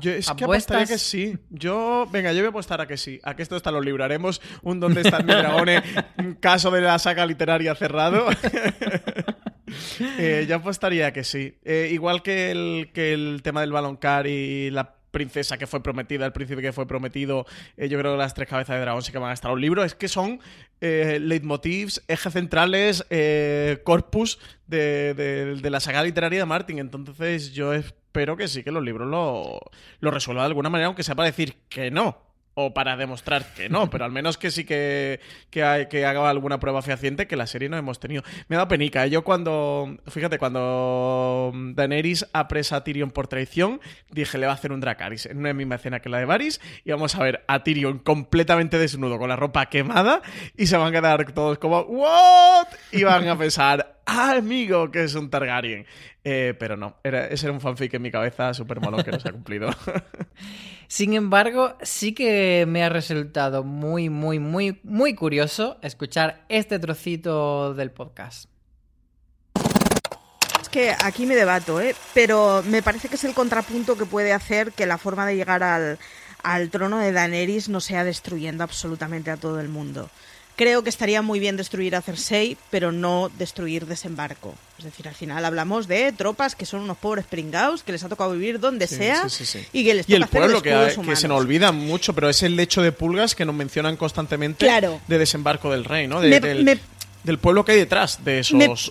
Yo es que apostaría que sí. Yo voy a apostar a que sí. A que esto hasta lo libraremos. Un ¿Dónde están mis dragones? Un caso de la saga literaria cerrado. Yo apostaría a que sí. Igual que el tema del Baloncar y la princesa que fue prometida, el príncipe que fue prometido, yo creo que las tres cabezas de dragón sí que van a estar en un libro. Es que son leitmotivs, ejes centrales, corpus de la saga literaria de Martin. Entonces yo espero que sí, que los libros lo resuelvan de alguna manera, aunque sea para decir que no o para demostrar que no, pero al menos que sí que haga alguna prueba fehaciente que la serie no hemos tenido. Me ha dado penica. Yo cuando Daenerys apresa a Tyrion por traición, dije, le va a hacer un Dracarys en una misma escena que la de Varys y vamos a ver a Tyrion completamente desnudo con la ropa quemada y se van a quedar todos como ¿what? Y van a pensar amigo, que es un Targaryen. Pero no, ese era un fanfic en mi cabeza súper malo que no se ha cumplido. Sin embargo, sí que me ha resultado muy, muy, muy, muy curioso escuchar este trocito del podcast. que aquí me debato, pero me parece que es el contrapunto que puede hacer que la forma de llegar al trono de Daenerys no sea destruyendo absolutamente a todo el mundo. Creo que estaría muy bien destruir a Cersei, pero no destruir Desembarco. Es decir, al final hablamos de tropas que son unos pobres pringaos, que les ha tocado vivir donde sea, sí. Y que les toca hacer los escudos humanos. Y el pueblo que se nos olvida mucho, pero es el lecho de pulgas que nos mencionan constantemente, claro, de Desembarco del Rey, ¿no? Del pueblo que hay detrás de esos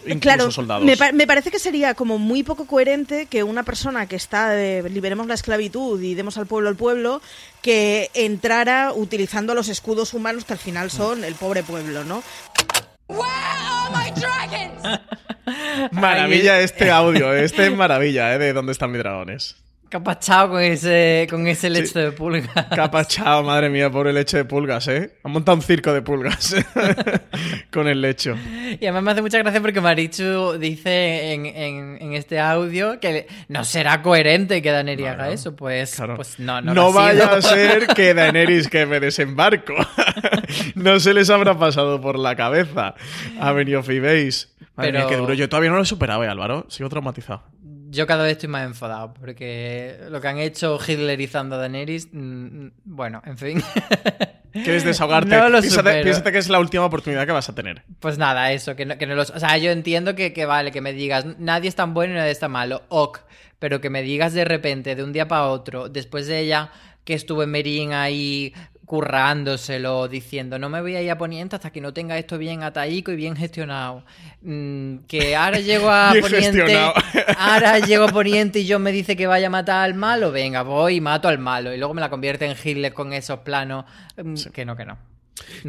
soldados. Me parece que sería como muy poco coherente que una persona que está de liberemos la esclavitud y demos al pueblo, que entrara utilizando los escudos humanos que al final son el pobre pueblo, ¿no? Where are my dragons? Maravilla este audio, este es maravilla, de ¿Dónde están mis dragones? Capachao con ese lecho de pulgas. Capachao, madre mía, pobre lecho de pulgas, Han montado un circo de pulgas con el lecho. Y además me hace mucha gracia porque Marichu dice en este audio que no será coherente que Daenerys haga eso. Pues no vaya a ser que Daenerys que me desembarco. No se les habrá pasado por la cabeza a Benioff y Weiss. Madre mía, qué duro. Yo todavía no lo he superado, Álvaro. Sigo traumatizado. Yo cada vez estoy más enfadado, porque lo que han hecho hitlerizando a Daenerys, bueno, en fin. ¿Quieres desahogarte? No lo piénsate que es la última oportunidad que vas a tener. Pues nada, eso, que no lo... O sea, yo entiendo que vale, que me digas, nadie es tan bueno y nadie es tan malo, ok, pero que me digas de repente, de un día para otro, después de ella, que estuvo en Meereen ahí currándoselo, diciendo no me voy a ir a Poniente hasta que no tenga esto bien ataico y bien gestionado, que ahora llego a Poniente y Jon me dice que vaya a matar al malo, venga, voy y mato al malo y luego me la convierte en Hitler con esos planos, que no.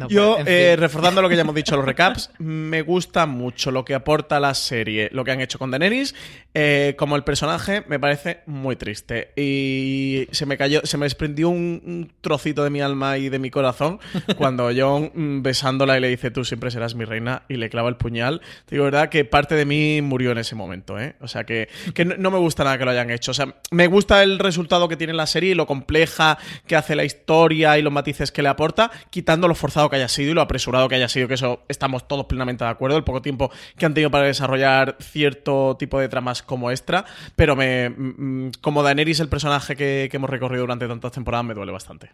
Yo, reforzando lo que ya hemos dicho, los recaps, me gusta mucho lo que aporta la serie, lo que han hecho con Daenerys, como el personaje me parece muy triste y se me desprendió un trocito de mi alma y de mi corazón cuando Jon, besándola y le dice tú siempre serás mi reina y le clava el puñal. Te digo verdad que parte de mí murió en ese momento, o sea que no me gusta nada que lo hayan hecho, o sea, me gusta el resultado que tiene la serie y lo compleja que hace la historia y los matices que le aporta, quitando los forzado que haya sido y lo apresurado que haya sido, que eso estamos todos plenamente de acuerdo, el poco tiempo que han tenido para desarrollar cierto tipo de tramas como esta, pero como Daenerys, el personaje que hemos recorrido durante tantas temporadas, me duele bastante.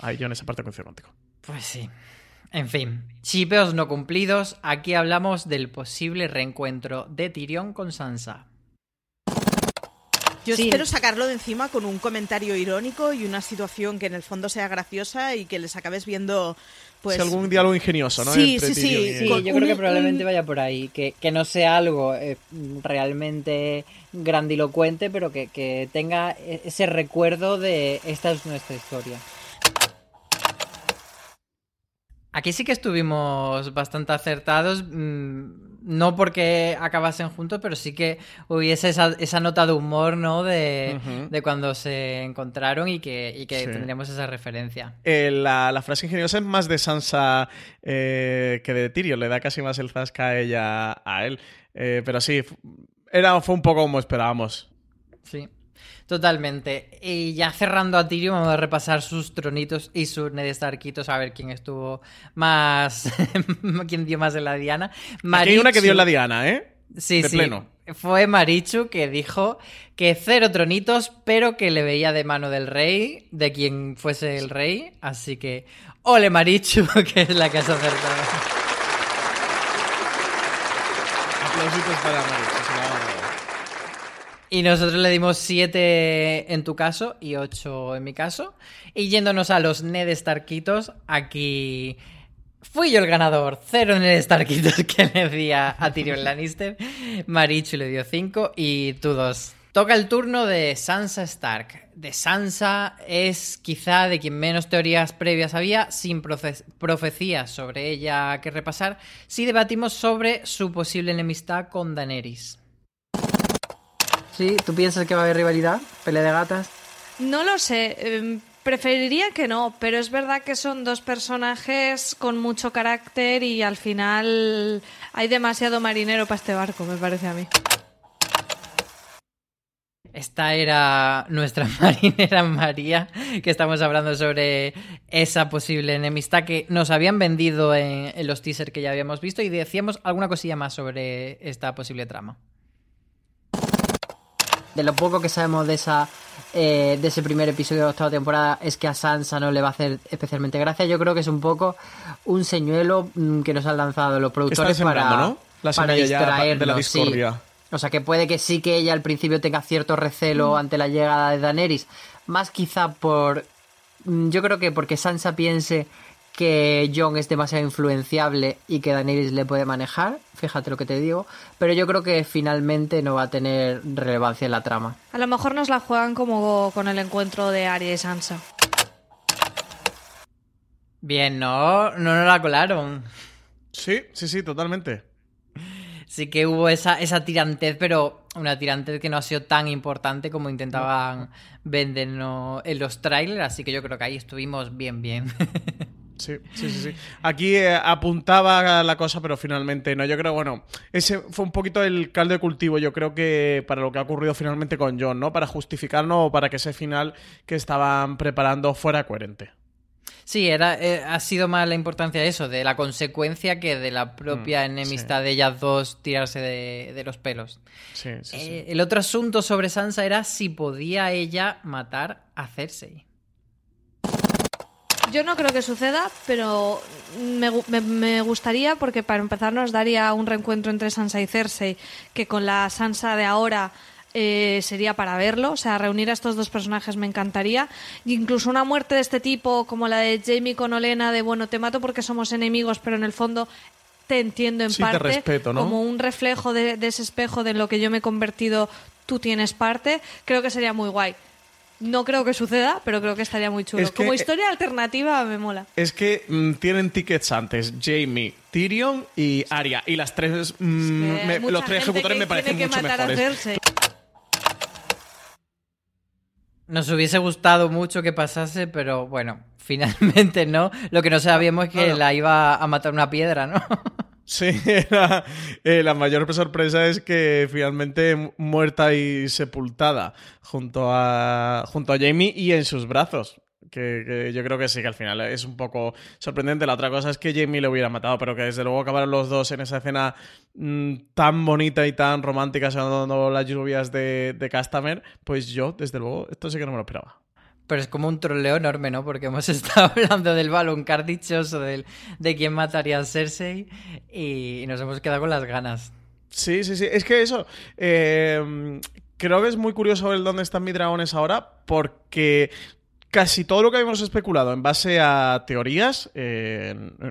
Ahí yo en esa parte coincido contigo. Pues sí. En fin, chipeos no cumplidos, aquí hablamos del posible reencuentro de Tyrion con Sansa. Yo espero sacarlo de encima con un comentario irónico y una situación que en el fondo sea graciosa y que les acabes viendo, pues... Si algún diálogo ingenioso, ¿no? Sí. Yo creo que probablemente vaya por ahí. Que no sea algo realmente grandilocuente, pero que tenga ese recuerdo de esta es nuestra historia. Aquí sí que estuvimos bastante acertados... No porque acabasen juntos, pero sí que hubiese esa nota de humor, ¿no? De cuando se encontraron y que tendríamos esa referencia. La frase ingeniosa es más de Sansa que de Tyrion. Le da casi más el zasca a ella a él. Pero sí, fue un poco como esperábamos. Sí. Totalmente. Y ya cerrando a Tyrion, vamos a repasar sus tronitos y sus Ned Starkitos, a ver quién estuvo más... quién dio más en la diana. Marichu... Aquí hay una que dio en la diana, Sí, de pleno. Fue Marichu que dijo que 0 tronitos, pero que le veía de mano del rey, de quien fuese el rey. Así que, ole Marichu, que es la que has acertado. Aplausitos para Marichu. Y nosotros le dimos 7 en tu caso y 8 en mi caso. Y yéndonos a los Ned Starkitos, aquí fui yo el ganador. 0 Ned Starkitos que le di a Tyrion Lannister. Marichu le dio 5 y tú 2. Toca el turno de Sansa Stark. De Sansa es quizá de quien menos teorías previas había, sin profecías sobre ella que repasar, si debatimos sobre su posible enemistad con Daenerys. ¿Sí? ¿Tú piensas que va a haber rivalidad? ¿Pelea de gatas? No lo sé. Preferiría que no, pero es verdad que son dos personajes con mucho carácter y al final hay demasiado marinero para este barco, me parece a mí. Esta era nuestra marinera María, que estamos hablando sobre esa posible enemistad que nos habían vendido en los teasers que ya habíamos visto y decíamos alguna cosilla más sobre esta posible trama. de lo poco que sabemos de esa de ese primer episodio de la octava temporada es que a Sansa no le va a hacer especialmente gracia. Yo creo que es un poco un señuelo que nos han lanzado los productores para, ¿no? La para distraernos de la discordia. Sí. O sea, que puede que sí que ella al principio tenga cierto recelo ante la llegada de Daenerys. Más quizá por... Yo creo que porque Sansa piense que Jon es demasiado influenciable y que Daenerys le puede manejar, fíjate lo que te digo, pero yo creo que finalmente no va a tener relevancia en la trama. A lo mejor nos la juegan como con el encuentro de Arya y Sansa. Bien, no nos la colaron. Sí, totalmente. Sí que hubo esa tirantez, pero una tirantez que no ha sido tan importante como intentaban vendernos en los trailers, así que yo creo que ahí estuvimos bien. Sí. Aquí apuntaba la cosa, pero finalmente no. Yo creo, bueno, ese fue un poquito el caldo de cultivo, yo creo que para lo que ha ocurrido finalmente con Jon, ¿no? Para justificarnos o para que ese final que estaban preparando fuera coherente. Sí, ha sido más la importancia de eso, de la consecuencia que de la propia enemistad de ellas dos tirarse de los pelos. Sí. El otro asunto sobre Sansa era si podía ella matar a Cersei. Yo no creo que suceda, pero me gustaría, porque para empezar nos daría un reencuentro entre Sansa y Cersei, que con la Sansa de ahora... sería para verlo, o sea, reunir a estos dos personajes me encantaría, e incluso una muerte de este tipo, como la de Jaime con Olenna, de bueno, te mato porque somos enemigos, pero en el fondo te entiendo en parte, te respeto, ¿no? Como un reflejo de ese espejo de en lo que yo me he convertido, tú tienes parte, creo que sería muy guay. No creo que suceda, pero creo que estaría muy chulo. Es que, como historia alternativa me mola. Es que tienen tickets antes Jamie, Tyrion y Arya, y las tres, los tres ejecutores me parecen mucho mejores. Nos hubiese gustado mucho que pasase, pero bueno, finalmente no. Lo que no sabíamos es que la iba a matar una piedra, ¿no? Sí, la mayor sorpresa es que finalmente muerta y sepultada junto a Jamie y en sus brazos. Que yo creo que sí, que al final es un poco sorprendente. La otra cosa es que Jamie le hubiera matado, pero que desde luego acabaron los dos en esa escena tan bonita y tan romántica, sonando las lluvias de Castamer, pues yo, desde luego, esto sí que no me lo esperaba. Pero es como un troleo enorme, ¿no? Porque hemos estado hablando del baloncar dichoso, de quién mataría a Cersei, y nos hemos quedado con las ganas. Sí, es que eso... creo que es muy curioso el dónde están mis dragones ahora, porque... Casi todo lo que habíamos especulado en base a teorías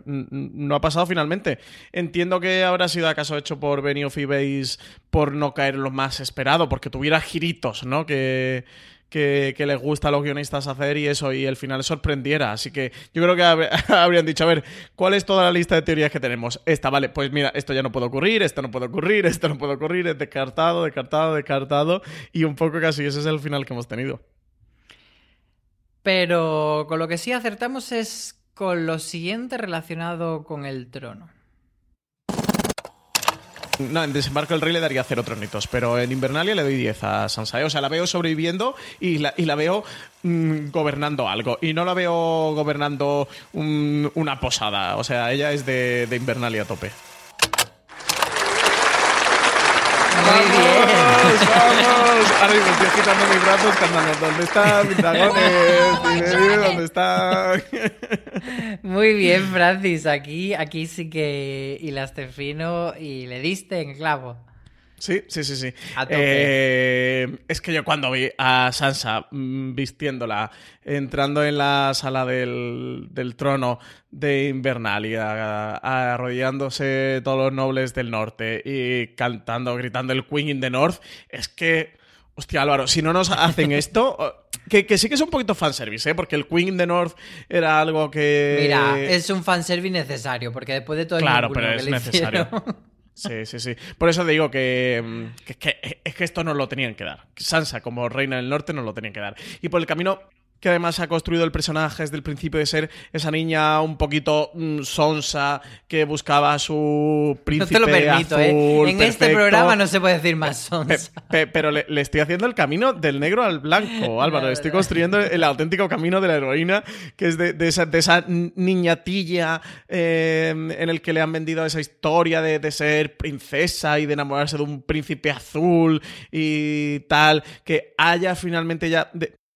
no ha pasado finalmente. Entiendo que habrá sido acaso hecho por Benioff y Weiss por no caer lo más esperado, porque tuviera giritos, ¿no? Que les gusta a los guionistas hacer y eso, y el final sorprendiera. Así que yo creo que habrían dicho, a ver, ¿cuál es toda la lista de teorías que tenemos? Esta, vale, pues mira, esto ya no puede ocurrir, esto no puede ocurrir, esto no puede ocurrir, es descartado, y un poco casi ese es el final que hemos tenido. Pero con lo que sí acertamos es con lo siguiente relacionado con el trono. No, en Desembarco del Rey le daría 0 tronitos, pero en Invernalia le doy 10 a Sansa. O sea, la veo sobreviviendo y la veo gobernando algo. Y no la veo gobernando una posada. O sea, ella es de Invernalia a tope. ¡Vamos! Ahora mismo estoy quitando mis brazos cantando ¿Dónde están mis dragones? ¿Dónde están? Muy bien, Francis. Aquí sí que hilaste fino y le diste en clavo. Sí. Es que yo cuando vi a Sansa vistiéndola, entrando en la sala del trono de Invernalia, arrodillándose todos los nobles del norte y gritando el Queen in the North, es que... Hostia, Álvaro, si no nos hacen esto... Que sí que es un poquito fanservice, ¿eh? Porque el Queen in the North era algo que... Mira, es un fanservice necesario, porque después de todo... Claro, pero es necesario. Sí. Por eso te digo que esto nos lo tenían que dar. Sansa, como reina del norte, nos lo tenían que dar. Y por el camino que además ha construido el personaje desde el principio de ser esa niña un poquito sonsa que buscaba a su príncipe azul. No te lo permito, azul, en perfecto. Este programa no se puede decir más sonsa. Pero le estoy haciendo el camino del negro al blanco, Álvaro. Estoy construyendo el auténtico camino de la heroína, que es de esa niñatilla en el que le han vendido esa historia de ser princesa y de enamorarse de un príncipe azul y tal, que haya finalmente ya...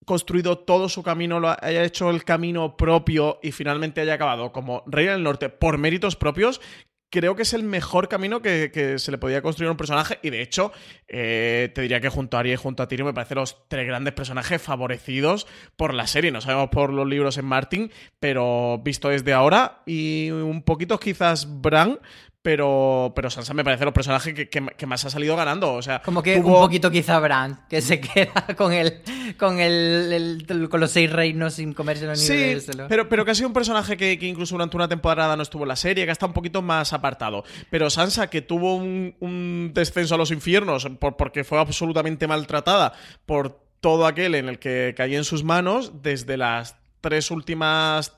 construido todo su camino, lo haya hecho el camino propio y finalmente haya acabado como rey del norte por méritos propios, creo que es el mejor camino que se le podía construir a un personaje. Y de hecho, te diría que junto a Arya y junto a Tyrion me parecen los tres grandes personajes favorecidos por la serie. No sabemos por los libros en Martin, pero visto desde ahora y un poquito quizás Bran... Pero Sansa me parece los personajes que más ha salido ganando. O sea, como que tuvo... un poquito quizá Bran, que se queda con los seis reinos sin comérselo ni bebérselo. Sí, pero que ha sido un personaje que incluso durante una temporada no estuvo en la serie, que está un poquito más apartado. Pero Sansa, que tuvo un descenso a los infiernos porque fue absolutamente maltratada por todo aquel en el que caía en sus manos desde las... cuatro últimas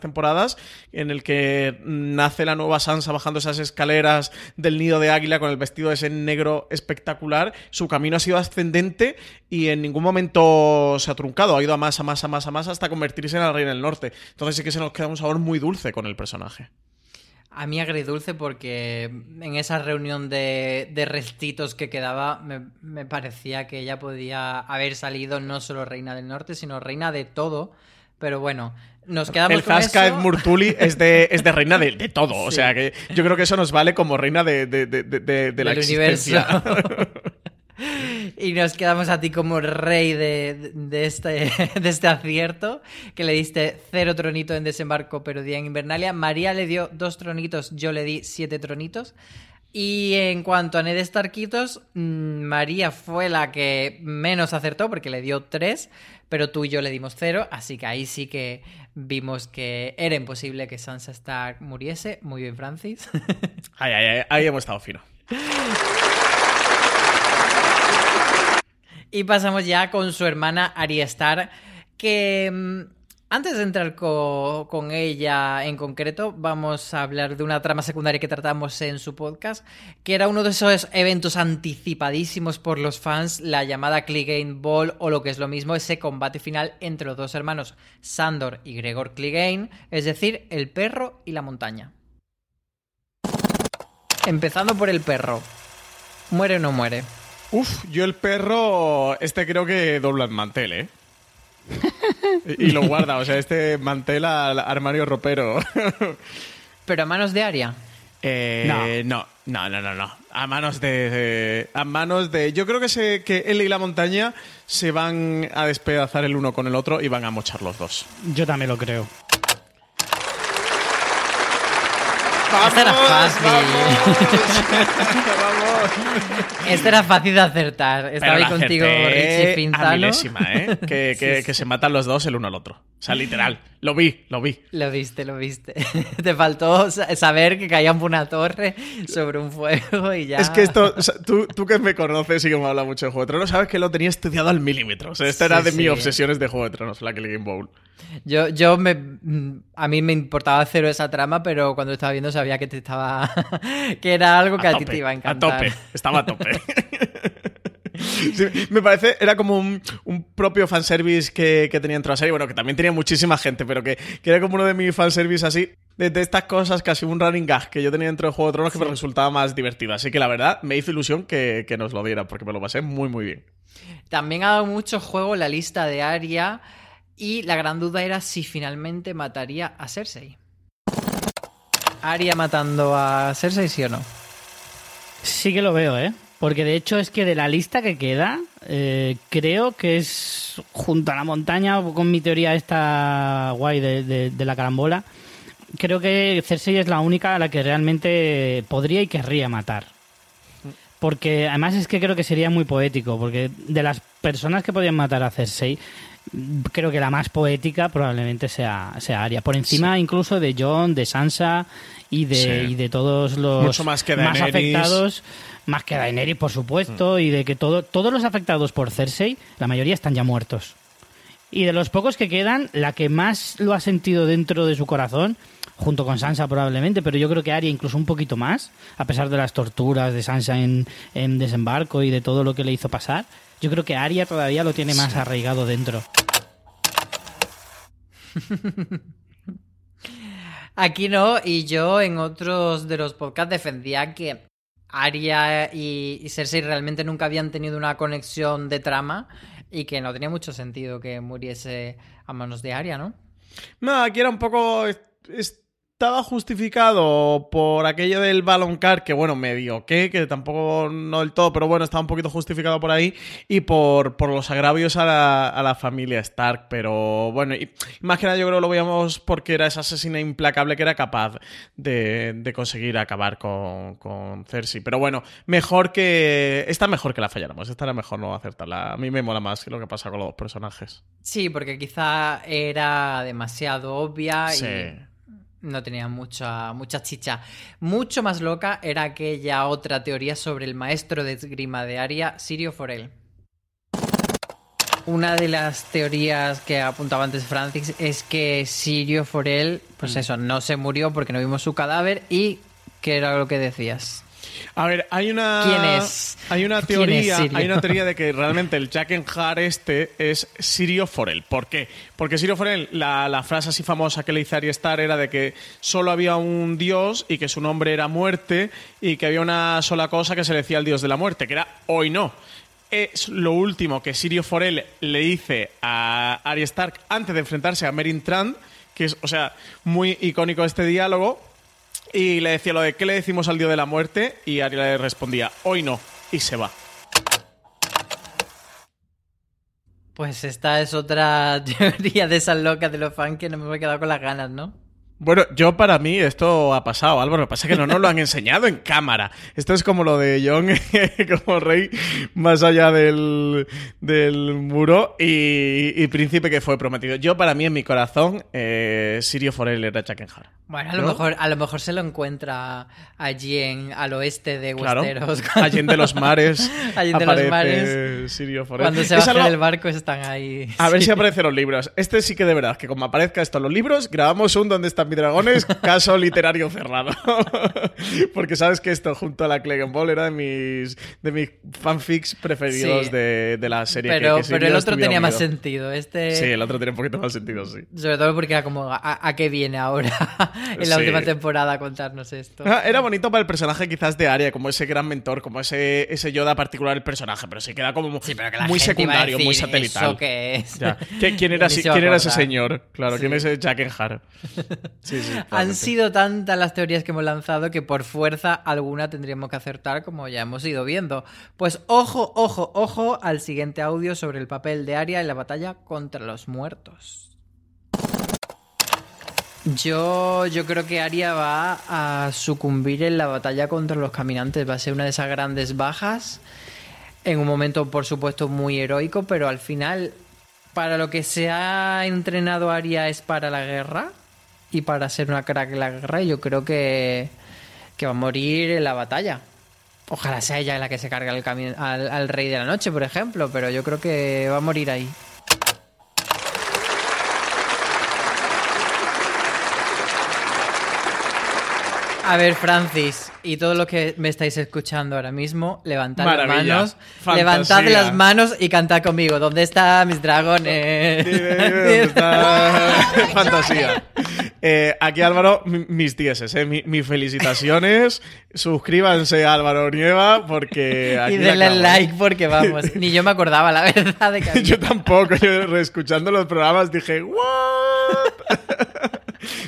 temporadas, en el que nace la nueva Sansa bajando esas escaleras del nido de águila con el vestido de ese negro espectacular. Su camino ha sido ascendente y en ningún momento se ha truncado. Ha ido a más hasta convertirse en la reina del norte. Entonces sí que se nos queda un sabor muy dulce con el personaje. A mí agridulce porque en esa reunión de restitos que quedaba me parecía que ella podía haber salido no solo reina del norte, sino reina de todo. Pero bueno, nos quedamos el con eso. El Zasca Edmurtuli es de reina de todo. Sí. O sea, que yo creo que eso nos vale como reina de la existencia. Universo. Y nos quedamos a ti como rey de este acierto, que le diste 0 tronitos en Desembarco, pero 10 en Invernalia. María le dio 2 tronitos, yo le di 7 tronitos. Y en cuanto a Ned Starkitos, María fue la que menos acertó porque le dio 3, pero tú y yo le dimos 0, así que ahí sí que vimos que era imposible que Sansa Stark muriese. Muy bien, Francis. Ahí hemos estado fino. Y pasamos ya con su hermana Arya Stark, que antes de entrar con ella en concreto, vamos a hablar de una trama secundaria que tratamos en su podcast, que era uno de esos eventos anticipadísimos por los fans, la llamada Clegane Ball, o lo que es lo mismo, ese combate final entre los dos hermanos, Sandor y Gregor Clegane, es decir, el perro y la montaña. Empezando por el perro. ¿Muere o no muere? Uf, yo el perro, creo que dobla el mantel, ¿eh? Y lo guarda, o sea, mantel al armario ropero. ¿Pero a manos de Arya? No. A manos de... Yo creo que él y la montaña se van a despedazar el uno con el otro y van a mochar los dos. Yo también lo creo. Esta era fácil. ¡Vamos! Esta era fácil de acertar. Estaba ahí contigo, Richie Fintano. A milésima, ¿eh? Que se matan los dos el uno al otro. O sea, literal. Lo vi. Lo viste. Te faltó saber que caían por una torre sobre un fuego y ya. Es que esto... O sea, tú que me conoces y que me habla mucho de Juego de Tronos, sabes que lo tenía estudiado al milímetro. O sea, esta era de mis obsesiones de Juego de Tronos, la Clegane Bowl. A mí me importaba cero esa trama, pero cuando estaba viendo sabía que que era algo que a ti te iba a encantar. Estaba a tope. Sí, me parece, era como un propio fanservice que tenía en toda la serie, bueno, que también tenía muchísima gente, pero que era como uno de mis fanservice así, de estas cosas, casi un running gag que yo tenía dentro de Juego de Tronos que me resultaba más divertido, así que la verdad me hizo ilusión que nos lo diera, porque me lo pasé muy muy bien. También ha dado mucho juego la lista de Arya y la gran duda era si finalmente mataría a Cersei. ¿Arya matando a Cersei, sí o no? Sí que lo veo, ¿eh? Porque de hecho es que de la lista que queda, creo que es junto a la montaña, con mi teoría esta guay de la carambola, creo que Cersei es la única a la que realmente podría y querría matar. Porque además es que creo que sería muy poético, porque de las personas que podían matar a Cersei, creo que la más poética probablemente sea Arya. Por encima incluso de Jon, de Sansa y de todos los mucho más, que más afectados... Más que Daenerys, por supuesto, y de que todos los afectados por Cersei, la mayoría están ya muertos. Y de los pocos que quedan, la que más lo ha sentido dentro de su corazón, junto con Sansa probablemente, pero yo creo que Arya incluso un poquito más, a pesar de las torturas de Sansa en Desembarco y de todo lo que le hizo pasar, yo creo que Arya todavía lo tiene más arraigado dentro. Aquí no, y yo en otros de los podcasts defendía que Arya y Cersei realmente nunca habían tenido una conexión de trama y que no tenía mucho sentido que muriese a manos de Arya, ¿no? No, aquí era un poco... Estaba justificado por aquello del Baloncar, que bueno, medio que tampoco no del todo, pero bueno, estaba un poquito justificado por ahí, y por los agravios a la familia Stark, pero bueno, y más que nada yo creo que lo veíamos porque era esa asesina implacable que era capaz de conseguir acabar con Cersei, pero bueno, mejor que la falláramos, esta era mejor no acertarla, a mí me mola más lo que pasa con los dos personajes. Sí, porque quizá era demasiado obvia y... No tenía mucha chicha. Mucho más loca era aquella otra teoría sobre el maestro de esgrima de Arya, Sirio Forel. Una de las teorías que apuntaba antes Francis es que Sirio Forel, pues eso, no se murió porque no vimos su cadáver y ¿qué era lo que decías? A ver, hay una teoría de que realmente el Jaqen H'ghar es Sirio Forel. ¿Por qué? Porque Sirio Forel, la frase así famosa que le hizo Arya Stark era de que solo había un dios y que su nombre era muerte y que había una sola cosa que se le decía al dios de la muerte, que era hoy no. Es lo último que Sirio Forel le dice a Arya Stark antes de enfrentarse a Meereen Trand, que es, o sea, muy icónico este diálogo. Y le decía lo de ¿qué le decimos al dios de la muerte? Y Arya le respondía, hoy no, y se va. Pues esta es otra teoría de esas locas de los fans que no me he quedado con las ganas, ¿no? Bueno, yo para mí esto ha pasado, Álvaro. Lo que pasa es que no nos lo han enseñado en cámara. Esto es como lo de Jon como rey más allá del muro y príncipe que fue prometido. Yo para mí en mi corazón Sirio Forel era Jaqen H'ghar. Bueno, a lo mejor se lo encuentra allí al oeste de Westeros. Claro, allí de los mares. Allí de los mares. Sirio Forel. Cuando se baja del barco están ahí. A ver si aparecen los libros. Este sí que de verdad, que como aparezca esto en los libros, grabamos un ¿Dónde están mis dragones? Caso literario cerrado. Porque sabes que esto, junto a la Clegane Ball, era de mis fanfics preferidos de la serie. Pero el otro tenía más sentido. Sí, el otro tenía un poquito más sentido, sí. Sobre todo porque era como, ¿a qué viene ahora? En la última temporada a contarnos esto. Era bonito para el personaje quizás de Arya, como ese gran mentor, como ese Yoda particular del personaje, pero sí queda como muy secundario, muy satelital. ¿Eso qué es? ¿Quién era ese señor? Claro, ¿quién es Jaqen H'ghar? Sí, han sido tantas las teorías que hemos lanzado que por fuerza alguna tendríamos que acertar, como ya hemos ido viendo. Pues ojo al siguiente audio sobre el papel de Arya en la batalla contra los muertos. Yo creo que Arya va a sucumbir en la batalla contra los caminantes. Va a ser una de esas grandes bajas. En un momento, por supuesto, muy heroico, pero al final, para lo que se ha entrenado Arya es para la guerra y para ser una crack en la guerra. Y yo creo que va a morir en la batalla. Ojalá sea ella la que se cargue al Rey de la Noche, por ejemplo, pero yo creo que va a morir ahí. A ver, Francis, y todos los que me estáis escuchando ahora mismo, levantad las manos y cantad conmigo. ¿Dónde están mis dragones? ¿Dónde está? Fantasía. Aquí, Álvaro, mis dieces, mis felicitaciones. Suscríbanse a Álvaro Nieva porque... Aquí y denle like porque vamos. Ni yo me acordaba, la verdad. Yo tampoco. Yo reescuchando los programas dije, ¿what?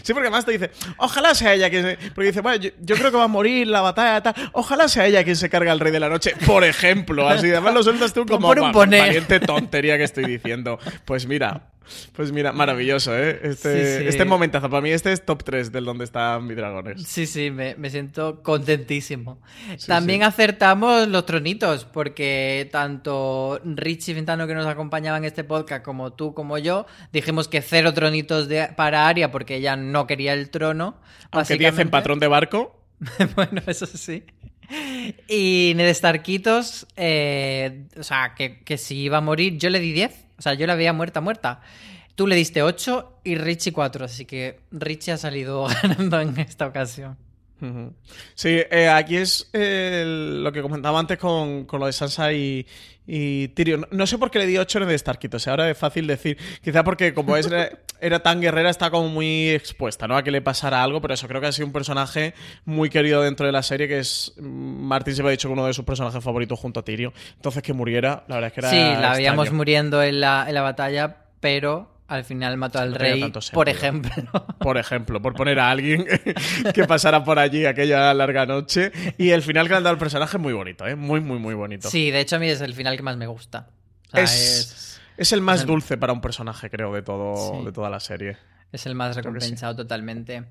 Sí, porque además te dice, ojalá sea ella quien... Porque dice, bueno, yo creo que va a morir la batalla, tal. Ojalá sea ella quien se carga al Rey de la Noche, por ejemplo. Así, además lo sueltas tú como valiente tontería que estoy diciendo. Pues mira, maravilloso, ¿eh? Este momentazo, para mí este es top 3 del Dónde están mis dragones. Sí, me siento contentísimo. También acertamos los tronitos, porque tanto Richie Fintano, que nos acompañaba en este podcast, como tú, como yo, dijimos que 0 tronitos para Arya, porque ella no quería el trono. Aunque 10 en patrón de barco. Bueno, eso sí. Y Ned Starkitos, o sea, que si iba a morir, yo le di 10. O sea, yo la veía muerta. Tú le diste 8 y Richie 4, así que Richie ha salido ganando en esta ocasión. Sí, aquí es lo que comentaba antes con lo de Sansa y Tyrion. No sé por qué le di 8 en el de Starkito, o sea, ahora es fácil decir. Quizá porque como era tan guerrera, está como muy expuesta, ¿no?, a que le pasara algo, pero eso creo que ha sido un personaje muy querido dentro de la serie, que es... Martin siempre ha dicho que uno de sus personajes favoritos junto a Tyrion. Entonces que muriera, la verdad es que era sí, la extraño. Veíamos muriendo en la batalla, pero... Al final mató al rey, por ejemplo. Por poner a alguien que pasara por allí aquella larga noche. Y el final que le han dado al personaje es muy bonito, ¿eh? Muy, muy, muy bonito. Sí, de hecho a mí es el final que más me gusta. O sea, es el más dulce para un personaje, creo, de toda la serie. Es el más recompensado totalmente.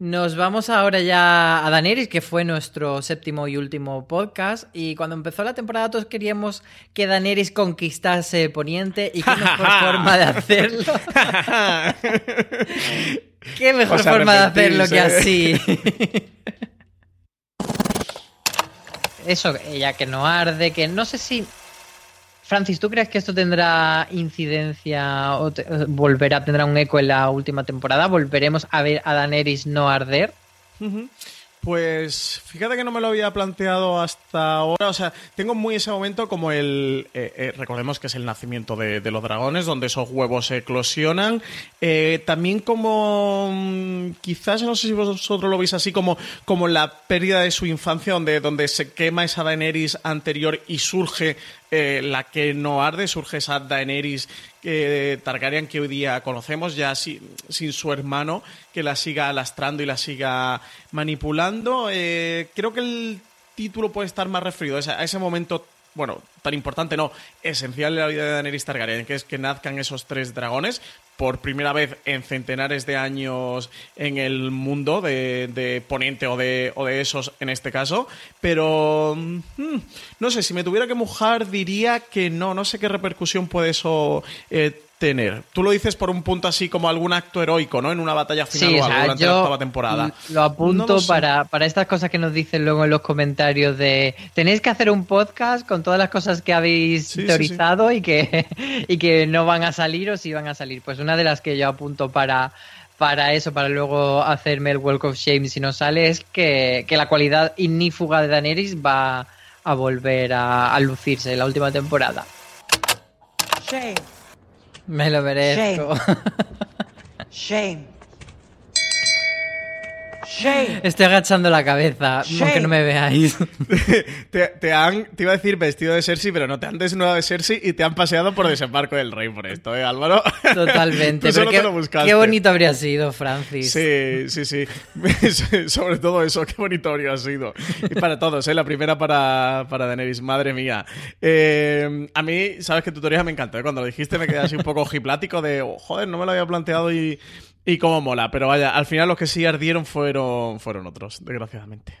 Nos vamos ahora ya a Daenerys, que fue nuestro séptimo y último podcast. Y cuando empezó la temporada todos queríamos que Daenerys conquistase Poniente. ¿Y qué mejor forma de hacerlo? ¿Qué mejor forma de hacerlo que así? Eso, ella que no arde, que no sé si... Francis, ¿tú crees que esto tendrá incidencia o tendrá un eco en la última temporada? ¿Volveremos a ver a Daenerys no arder? Pues fíjate que no me lo había planteado hasta ahora. O sea, tengo muy ese momento como el... recordemos que es el nacimiento de los dragones, donde esos huevos eclosionan. También como... quizás, no sé si vosotros lo veis así, como la pérdida de su infancia, donde se quema esa Daenerys anterior y surge... la que no arde, surge esa Daenerys Targaryen que hoy día conocemos, ya sin su hermano, que la siga lastrando y la siga manipulando. Creo que el título puede estar más referido a ese momento, bueno, tan importante, no, esencial en la vida de Daenerys Targaryen, que es que nazcan esos tres dragones por primera vez en centenares de años en el mundo de Poniente o de esos en este caso, pero no sé, si me tuviera que mojar diría que no sé qué repercusión puede eso tener. Tú lo dices por un punto así como algún acto heroico, ¿no? En una batalla final o algo durante la octava temporada. Lo apunto para estas cosas que nos dicen luego en los comentarios de tenéis que hacer un podcast con todas las cosas que habéis teorizado. Y que no van a salir o si van a salir. Pues una de las que yo apunto para eso, para luego hacerme el Walk of Shame si no sale, es que la cualidad ignífuga de Daenerys va a volver a lucirse en la última temporada. Shame. Me lo merezco. Shame. Shame. Estoy agachando la cabeza, aunque no me veáis. Te iba a decir vestido de Cersei, pero no, te han desnudado de Cersei y te han paseado por Desembarco del Rey por esto, Álvaro. Totalmente. Pero qué bonito habría sido, Francis. Sí. Sobre todo eso, qué bonito habría sido. Y para todos, la primera para Daenerys, madre mía. A mí, sabes que tu teoría me encantó, cuando lo dijiste me quedé así un poco ojiplático de, no me lo había planteado y cómo mola, pero vaya, al final los que sí ardieron fueron otros, desgraciadamente.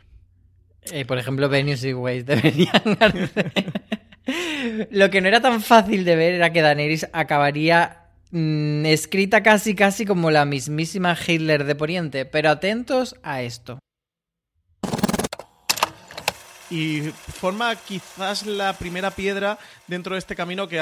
Por ejemplo, Benioff y Weiss deberían arder. Lo que no era tan fácil de ver era que Daenerys acabaría escrita casi como la mismísima Hitler de Poniente, pero atentos a esto. Y forma quizás la primera piedra dentro de este camino que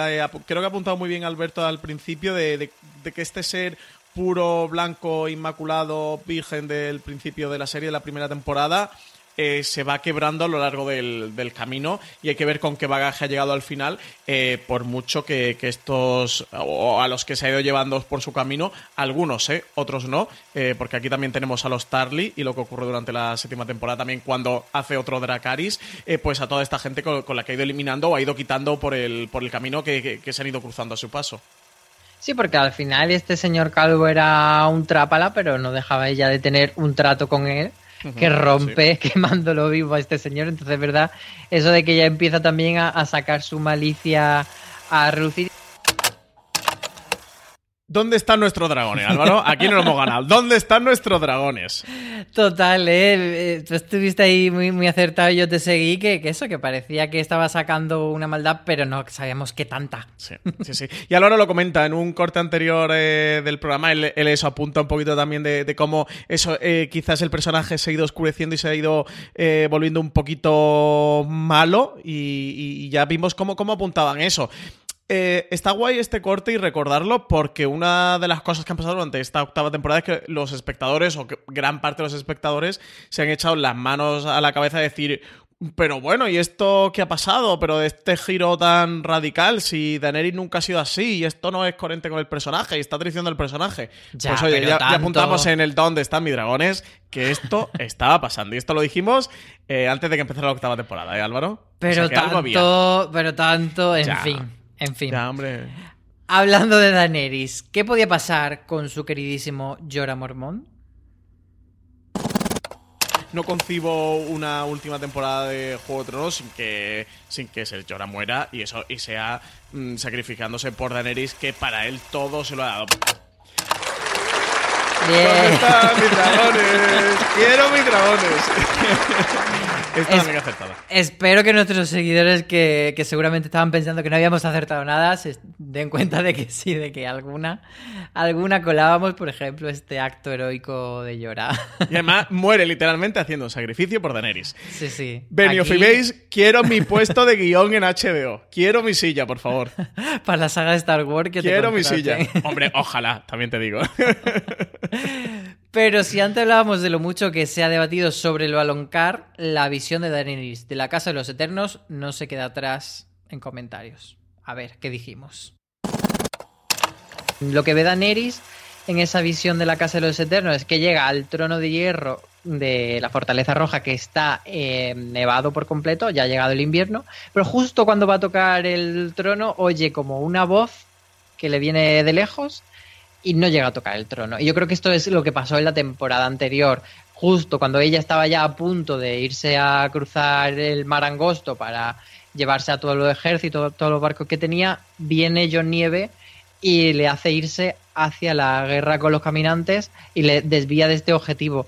creo que ha apuntado muy bien Alberto al principio de que este ser... puro, blanco, inmaculado, virgen del principio de la serie, de la primera temporada, se va quebrando a lo largo del camino y hay que ver con qué bagaje ha llegado al final, por mucho que estos, o a los que se ha ido llevando por su camino, algunos, otros no, porque aquí también tenemos a los Tarly y lo que ocurre durante la séptima temporada también cuando hace otro Dracarys, pues a toda esta gente con la que ha ido eliminando o ha ido quitando por el camino que se han ido cruzando a su paso. Sí, porque al final este señor calvo era un trápala, pero no dejaba ella de tener un trato con él que rompe quemándolo vivo a este señor. Entonces, ¿verdad? Eso de que ella empieza también a sacar su malicia a relucir. ¿Dónde están nuestros dragones, Álvaro? Aquí no lo hemos ganado. ¿Dónde están nuestros dragones? Total, tú estuviste ahí muy, muy acertado y yo te seguí, que parecía que estaba sacando una maldad, pero no sabíamos qué tanta. Sí. Y Álvaro lo comenta en un corte anterior del programa, él eso apunta un poquito también de cómo eso, quizás el personaje se ha ido oscureciendo y se ha ido volviendo un poquito malo y ya vimos cómo apuntaban eso. Está guay este corte y recordarlo, porque una de las cosas que han pasado durante esta octava temporada es que los espectadores, o que gran parte de los espectadores, se han echado las manos a la cabeza a decir, pero bueno, ¿y esto qué ha pasado? Pero este giro tan radical, si Daenerys nunca ha sido así, y esto no es coherente con el personaje, y está traicionando al personaje. Ya, pues oye, ya apuntamos en el ¿Dónde están mis dragones? Que esto estaba pasando. Y esto lo dijimos antes de que empezara la octava temporada, ¿eh, Álvaro? Pero o sea, tanto, en fin. Ya, hombre. Hablando de Daenerys, ¿qué podía pasar con su queridísimo Jorah Mormont? No concibo una última temporada de Juego de Tronos sin que Ser Jorah muera y sea sacrificándose por Daenerys, que para él todo se lo ha dado. Bien. ¿Dónde están mis dragones? ¡Quiero mis dragones! Esta es la mega acertada. Espero que nuestros seguidores que seguramente estaban pensando que no habíamos acertado nada se den cuenta de que sí, de que alguna colábamos, por ejemplo, este acto heroico de Jorah. Y además muere literalmente haciendo un sacrificio por Daenerys. Sí, sí. Benioff y Weiss, quiero mi puesto de guión en HBO. Quiero mi silla, por favor. Para la saga de Star Wars que quiero mi silla. Hombre, ojalá, también te digo. Pero si antes hablábamos de lo mucho que se ha debatido sobre lo Aloncar, la visión de Daenerys de la Casa de los Eternos no se queda atrás en comentarios. A ver, ¿qué dijimos? Lo que ve Daenerys en esa visión de la Casa de los Eternos es que llega al trono de hierro de la Fortaleza Roja, que está nevado por completo, ya ha llegado el invierno, pero justo cuando va a tocar el trono oye como una voz que le viene de lejos y no llega a tocar el trono. Y yo creo que esto es lo que pasó en la temporada anterior. Justo cuando ella estaba ya a punto de irse a cruzar el mar angosto para llevarse a todo el ejército, todos los barcos que tenía, viene Jon Nieve y le hace irse hacia la guerra con los caminantes y le desvía de este objetivo.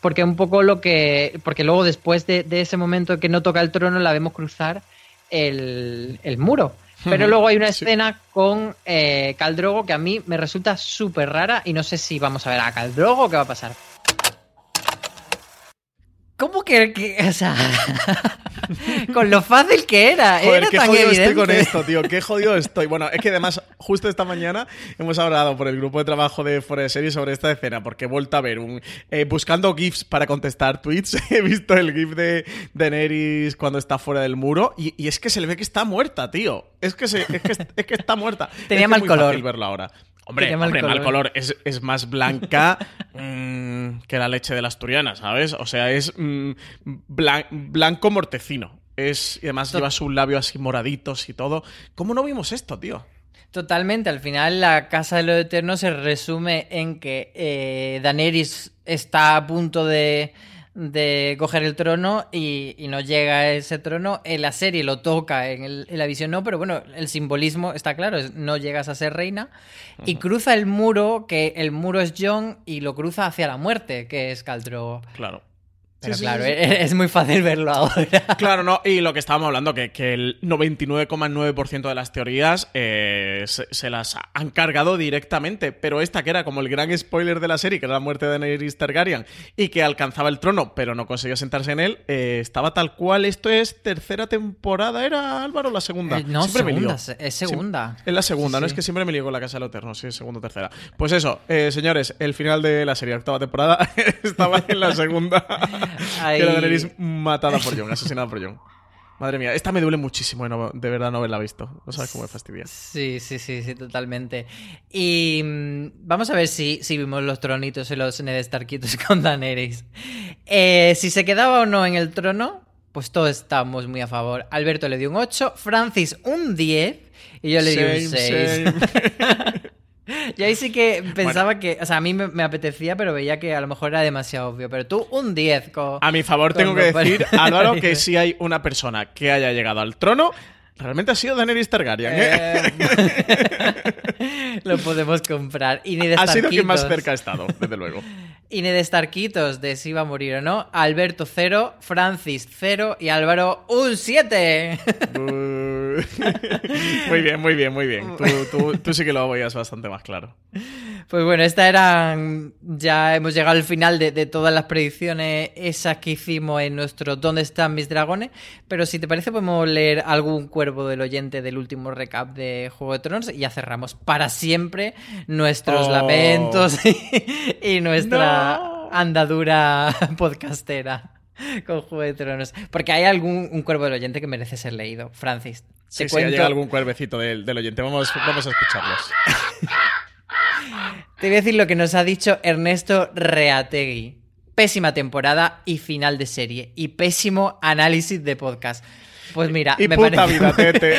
Porque un poco lo que... Porque luego después de ese momento que no toca el trono la vemos cruzar el muro. Pero luego hay una escena con Khal Drogo que a mí me resulta súper rara y no sé si vamos a ver a Khal Drogo o qué va a pasar. ¿Cómo que o sea, con lo fácil que era? Joder, era qué tan jodido evidente. Estoy con esto, tío. Qué jodido estoy. Bueno, es que además, justo esta mañana hemos hablado por el grupo de trabajo de Fuera de Series sobre esta escena, porque he vuelto a ver un... buscando GIFs para contestar tweets, he visto el GIF de Daenerys cuando está fuera del muro y es que se le ve que está muerta, tío. Es que está muerta. Tenía mal color. Es muy fácil verlo ahora. Hombre, mal color. Es más blanca que la leche de la asturiana, ¿sabes? O sea, es blanco mortecino. Y además lleva sus labios así moraditos y todo. ¿Cómo no vimos esto, tío? Totalmente. Al final, la Casa de los Eternos se resume en que Daenerys está a punto de coger el trono y no llega a ese trono. En la serie lo toca, en la visión no, pero bueno, el simbolismo está claro, no llegas a ser reina. Y cruza el muro, que el muro es Jon, y lo cruza hacia la muerte, que es Khal Drogo. Claro. Pero sí, claro, sí, sí. Es muy fácil verlo ahora. Claro, no, y lo que estábamos hablando, que el 99,9% de las teorías se las han cargado directamente, pero esta que era como el gran spoiler de la serie, que era la muerte de Daenerys Targaryen, y que alcanzaba el trono, pero no conseguía sentarse en él, estaba tal cual. Esto es tercera temporada, ¿era, Álvaro, la segunda? No, siempre segunda, es segunda. Es la segunda, sí. No es que siempre me lío con la Casa de los Eternos, sí, es segunda o tercera. Pues eso, señores, el final de la serie, octava temporada, estaba en la segunda... Ahí... Que la Daenerys matada por Jon, asesinada por Jon. Madre mía, esta me duele muchísimo de verdad no haberla visto. No sabes cómo me fastidia. Sí, totalmente. Y vamos a ver si vimos los tronitos y los Ned Starkitos con Daenerys. Si se quedaba o no en el trono, pues todos estamos muy a favor. Alberto le dio un 8, Francis un 10 y yo le di un 6. Y ahí sí que pensaba que... O sea, a mí me apetecía, pero veía que a lo mejor era demasiado obvio. Pero tú, un 10. A mi favor tengo que decir, Álvaro, que si hay una persona que haya llegado al trono, realmente ha sido Daenerys Targaryen, Lo podemos comprar. Y Ned Starkitos. Ha sido quien más cerca ha estado, desde luego. Y Ned Starkitos de si va a morir o no. Alberto 0, Francis 0 y Álvaro un 7. Muy bien. Tú sí que lo veías bastante más claro. Pues bueno, estas eran. Ya hemos llegado al final de todas las predicciones esas que hicimos en nuestro ¿Dónde están mis dragones? Pero si te parece, podemos leer algún cuervo del oyente del último recap de Juego de Tronos y ya cerramos para siempre nuestros lamentos y nuestra andadura podcastera con Juego de Tronos. Porque hay un cuervo del oyente que merece ser leído. Francis, te cuento. Sí, llega algún cuervecito del oyente. Vamos a escucharlos. Te voy a decir lo que nos ha dicho Ernesto Reategui. Pésima temporada y final de serie. Y pésimo análisis de podcast. Pues mira, y me puta parece... vida, tete.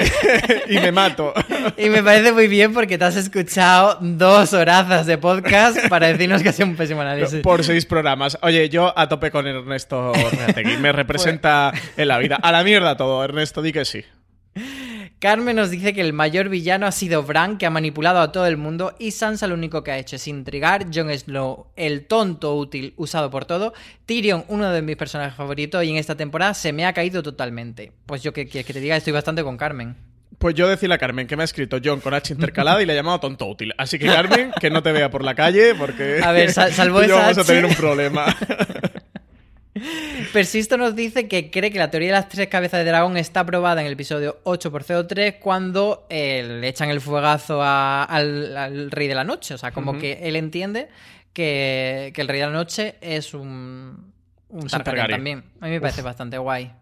Y me mato. Y me parece muy bien porque te has escuchado 2 horazas de podcast para decirnos que ha sido un pésimo análisis. Por 6 programas. Oye, yo a tope con Ernesto Reategui. Me representa en la vida. A la mierda todo, Ernesto, di que sí. Carmen nos dice que el mayor villano ha sido Bran, que ha manipulado a todo el mundo, y Sansa lo único que ha hecho es intrigar. Jon Snow, el tonto útil usado por todo. Tyrion, uno de mis personajes favoritos, y en esta temporada se me ha caído totalmente. Pues yo, ¿qué quieres que te diga? Estoy bastante con Carmen. Pues yo decirle a Carmen que me ha escrito John con H intercalada y le ha llamado tonto útil. Así que, Carmen, que no te vea por la calle, porque a ver, salvo esa vamos a tener un problema. Persisto nos dice que cree que la teoría de las 3 cabezas de dragón está aprobada en el episodio 8x03 cuando le echan el fuegazo al Rey de la Noche. O sea, como que él entiende que el Rey de la Noche es un Targaryen también. A mí me parece bastante guay.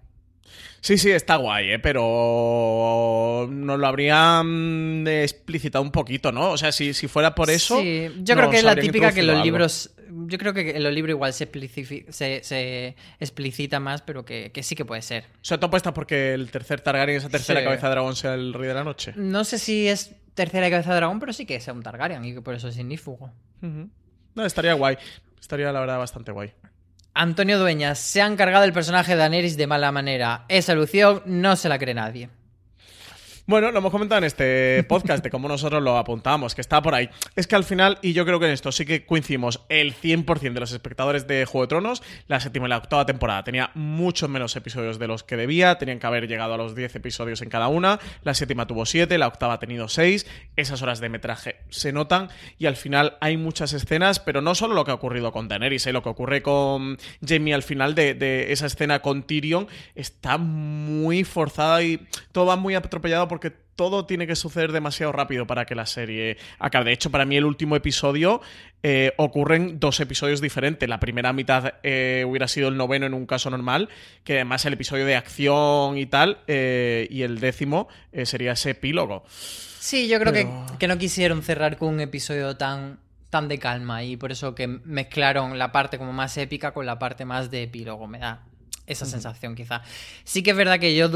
Sí, está guay, pero nos lo habrían explicitado un poquito, ¿no? O sea, si fuera por eso... Sí, yo creo que es la típica que los libros... Yo creo que en los libros igual se explicita más, pero que sí que puede ser. O sea, ¿tú apuestas porque el tercer Targaryen, esa tercera cabeza de dragón, sea el Rey de la Noche? No sé si es tercera cabeza de dragón, pero sí que sea un Targaryen y que por eso es ignífugo. Uh-huh. No, estaría guay. Estaría, la verdad, bastante guay. Antonio Dueñas, se han cargado el personaje de Daenerys de mala manera. Esa solución no se la cree nadie. Bueno, lo hemos comentado en este podcast de cómo nosotros lo apuntamos, que está por ahí. Es que al final, y yo creo que en esto sí que coincidimos, el 100% de los espectadores de Juego de Tronos, la 7ª y la 8ª temporada tenía muchos menos episodios de los que debía, tenían que haber llegado a los 10 episodios en cada una, la 7ª tuvo 7, la 8ª ha tenido 6, esas horas de metraje se notan y al final hay muchas escenas, pero no solo lo que ha ocurrido con Daenerys, lo que ocurre con Jamie al final de esa escena con Tyrion está muy forzada y todo va muy atropellado porque todo tiene que suceder demasiado rápido para que la serie acabe. De hecho, para mí el último episodio ocurren 2 episodios diferentes. La primera mitad hubiera sido el 9º en un caso normal, que además el episodio de acción y tal, y el 10º sería ese epílogo. Sí, yo creo que no quisieron cerrar con un episodio tan de calma y por eso que mezclaron la parte como más épica con la parte más de epílogo, me da esa sensación, quizá. Sí que es verdad que yo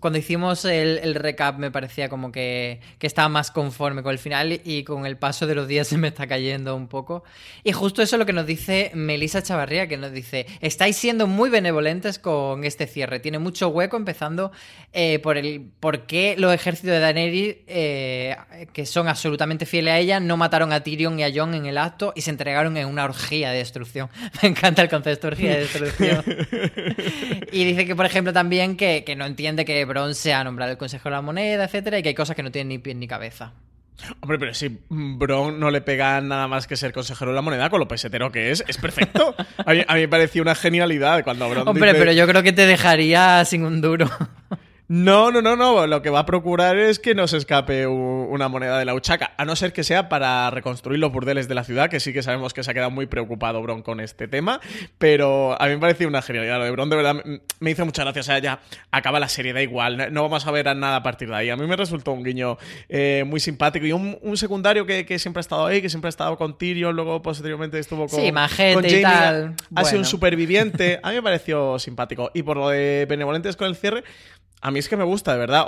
cuando hicimos el recap me parecía como que estaba más conforme con el final y con el paso de los días se me está cayendo un poco. Y justo eso es lo que nos dice Melissa Chavarría, que nos dice: estáis siendo muy benevolentes con este cierre. Tiene mucho hueco, empezando por qué los ejércitos de Daenerys, que son absolutamente fieles a ella, no mataron a Tyrion y a Jon en el acto y se entregaron en una orgía de destrucción. Me encanta el concepto de orgía de destrucción. Y dice que, por ejemplo, también que no entiende que Bron sea nombrado el Consejo de la Moneda, etcétera, y que hay cosas que no tienen ni pies ni cabeza. Hombre, pero si Bron no le pega nada más que ser consejero de la moneda, con lo pesetero que es perfecto. A mí me parecía una genialidad cuando Bron dice... pero yo creo que te dejaría sin un duro. No. Lo que va a procurar es que no se escape una moneda de la huchaca, a no ser que sea para reconstruir los burdeles de la ciudad, que sí que sabemos que se ha quedado muy preocupado Bron con este tema, pero a mí me pareció una genialidad. Lo de Bron de verdad me hizo mucha gracia. O sea, ya acaba la serie, da igual, no vamos a ver nada a partir de ahí. A mí me resultó un guiño muy simpático y un secundario que siempre ha estado ahí, que siempre ha estado con Tyrion, luego posteriormente estuvo con Jamie y tal. Ha sido un superviviente. A mí me pareció simpático. Y por lo de benevolentes con el cierre, a mí es que me gusta, de verdad.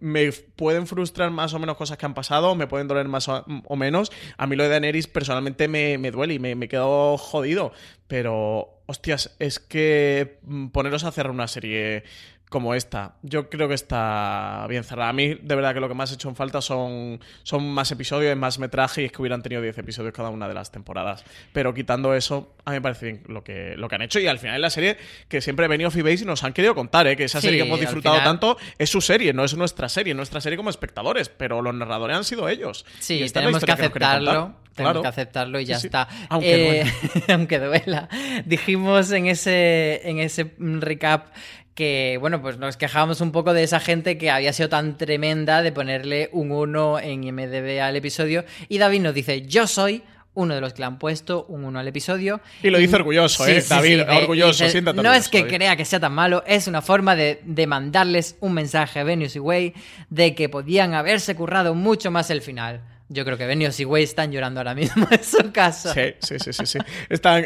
Me pueden frustrar más o menos cosas que han pasado, me pueden doler más o menos. A mí lo de Daenerys personalmente me duele y me quedo jodido. Pero, hostias, es que poneros a cerrar una serie como esta. Yo creo que está bien cerrada. A mí, de verdad, que lo que más he hecho en falta son más episodios, más metraje, y es que hubieran tenido 10 episodios cada una de las temporadas. Pero quitando eso, a mí me parece bien lo que han hecho. Y al final es la serie que siempre Benioff y Weiss nos han querido contar, ¿eh? Que esa serie que hemos disfrutado tanto es su serie, no es nuestra serie como espectadores, pero los narradores han sido ellos. Sí, tenemos que aceptarlo. Tenemos que aceptarlo y ya está. Aunque duela. Aunque duela. Dijimos en ese recap que, bueno, pues nos quejábamos un poco de esa gente que había sido tan tremenda de ponerle un 1 en IMDb al episodio, y David nos dice: yo soy uno de los que le han puesto un 1 al episodio. Y lo dice orgulloso, sí, David, sí, orgulloso, dice, siéntate. No es que David crea que sea tan malo, es una forma de mandarles un mensaje a Benioff y Weiss de que podían haberse currado mucho más el final. Yo creo que Benioff y Weiss están llorando ahora mismo en su casa. Sí. Están,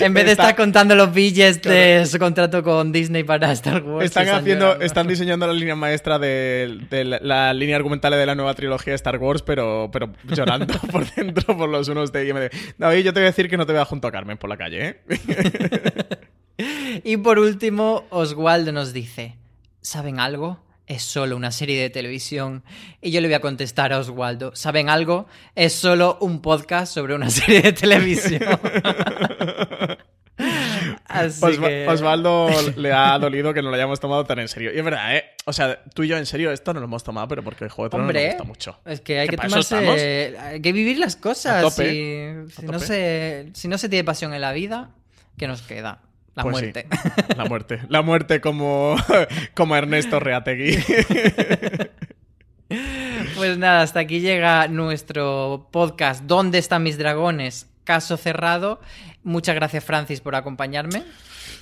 en vez de estar contando los billetes de su contrato con Disney para Star Wars. Están diseñando la línea maestra de la línea argumental de la nueva trilogía de Star Wars, pero llorando por dentro por los unos de IMDb. David, yo te voy a decir que no te veas junto a Carmen por la calle, ¿eh? Y por último, Oswald nos dice: ¿saben algo? Es solo una serie de televisión. Y yo le voy a contestar a Oswaldo: ¿saben algo? Es solo un podcast sobre una serie de televisión. Así que... Oswaldo le ha dolido que no lo hayamos tomado tan en serio. Y es verdad, ¿eh? O sea, tú y yo en serio esto no lo hemos tomado, pero porque el Juego de Tronos nos gusta mucho. Es que hay que tomarse... Hay que vivir las cosas. Si no se tiene pasión en la vida, ¿qué nos queda? La muerte. Sí. La muerte como Ernesto Reategui. Pues nada, hasta aquí llega nuestro podcast ¿Dónde están mis dragones? Caso cerrado. Muchas gracias, Francis, por acompañarme.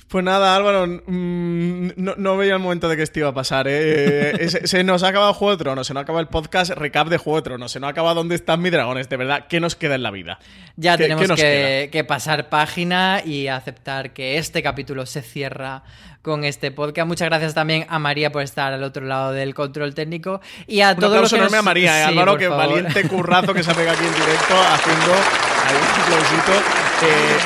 Pues nada, Álvaro, no veía el momento de que esto iba a pasar, ¿eh? Se nos ha acabado Juego de Tronos, se nos ha acabado el podcast recap de Juego de Tronos, se nos ha acabado ¿Dónde están mis dragones? De verdad, ¿qué nos queda en la vida? Ya tenemos que pasar página y aceptar que este capítulo se cierra con este podcast. Muchas gracias también a María por estar al otro lado del control técnico y a todos los que nos... Un aplauso enorme a María, Álvaro, que valiente currazo que se ha pegado aquí en directo haciendo... Hay un aplausito.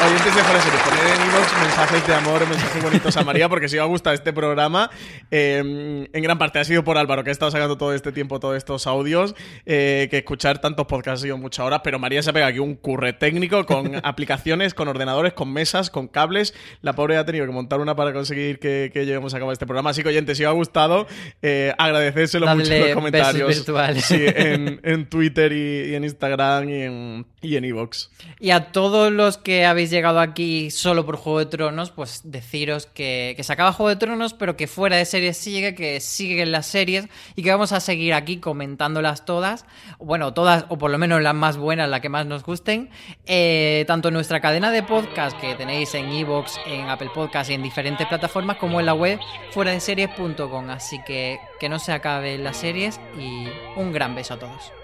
Oyentes de Fuera de Series, poner en inbox mensajes de amor, mensajes bonitos a María, porque si os ha gustado este programa, en gran parte ha sido por Álvaro, que ha estado sacando todo este tiempo todos estos audios, que escuchar tantos podcasts ha sido muchas horas, pero María se ha pegado aquí un curre técnico con aplicaciones, con ordenadores, con mesas, con cables. La pobre ha tenido que montar una para conseguir que llevemos a cabo este programa. Así que, oyentes, si os ha gustado, agradecérselo mucho en los comentarios. Sí, en Twitter y en Instagram y en iVoox. Y a todos los que habéis llegado aquí solo por Juego de Tronos, pues deciros que se acaba Juego de Tronos, pero que Fuera de Series sigue, que siguen las series y que vamos a seguir aquí comentándolas todas, bueno, todas, o por lo menos las más buenas, las que más nos gusten, tanto en nuestra cadena de podcast que tenéis en iVoox, en Apple Podcast y en diferentes plataformas, como en la web fueradeseries.com. Así que no se acaben las series y un gran beso a todos.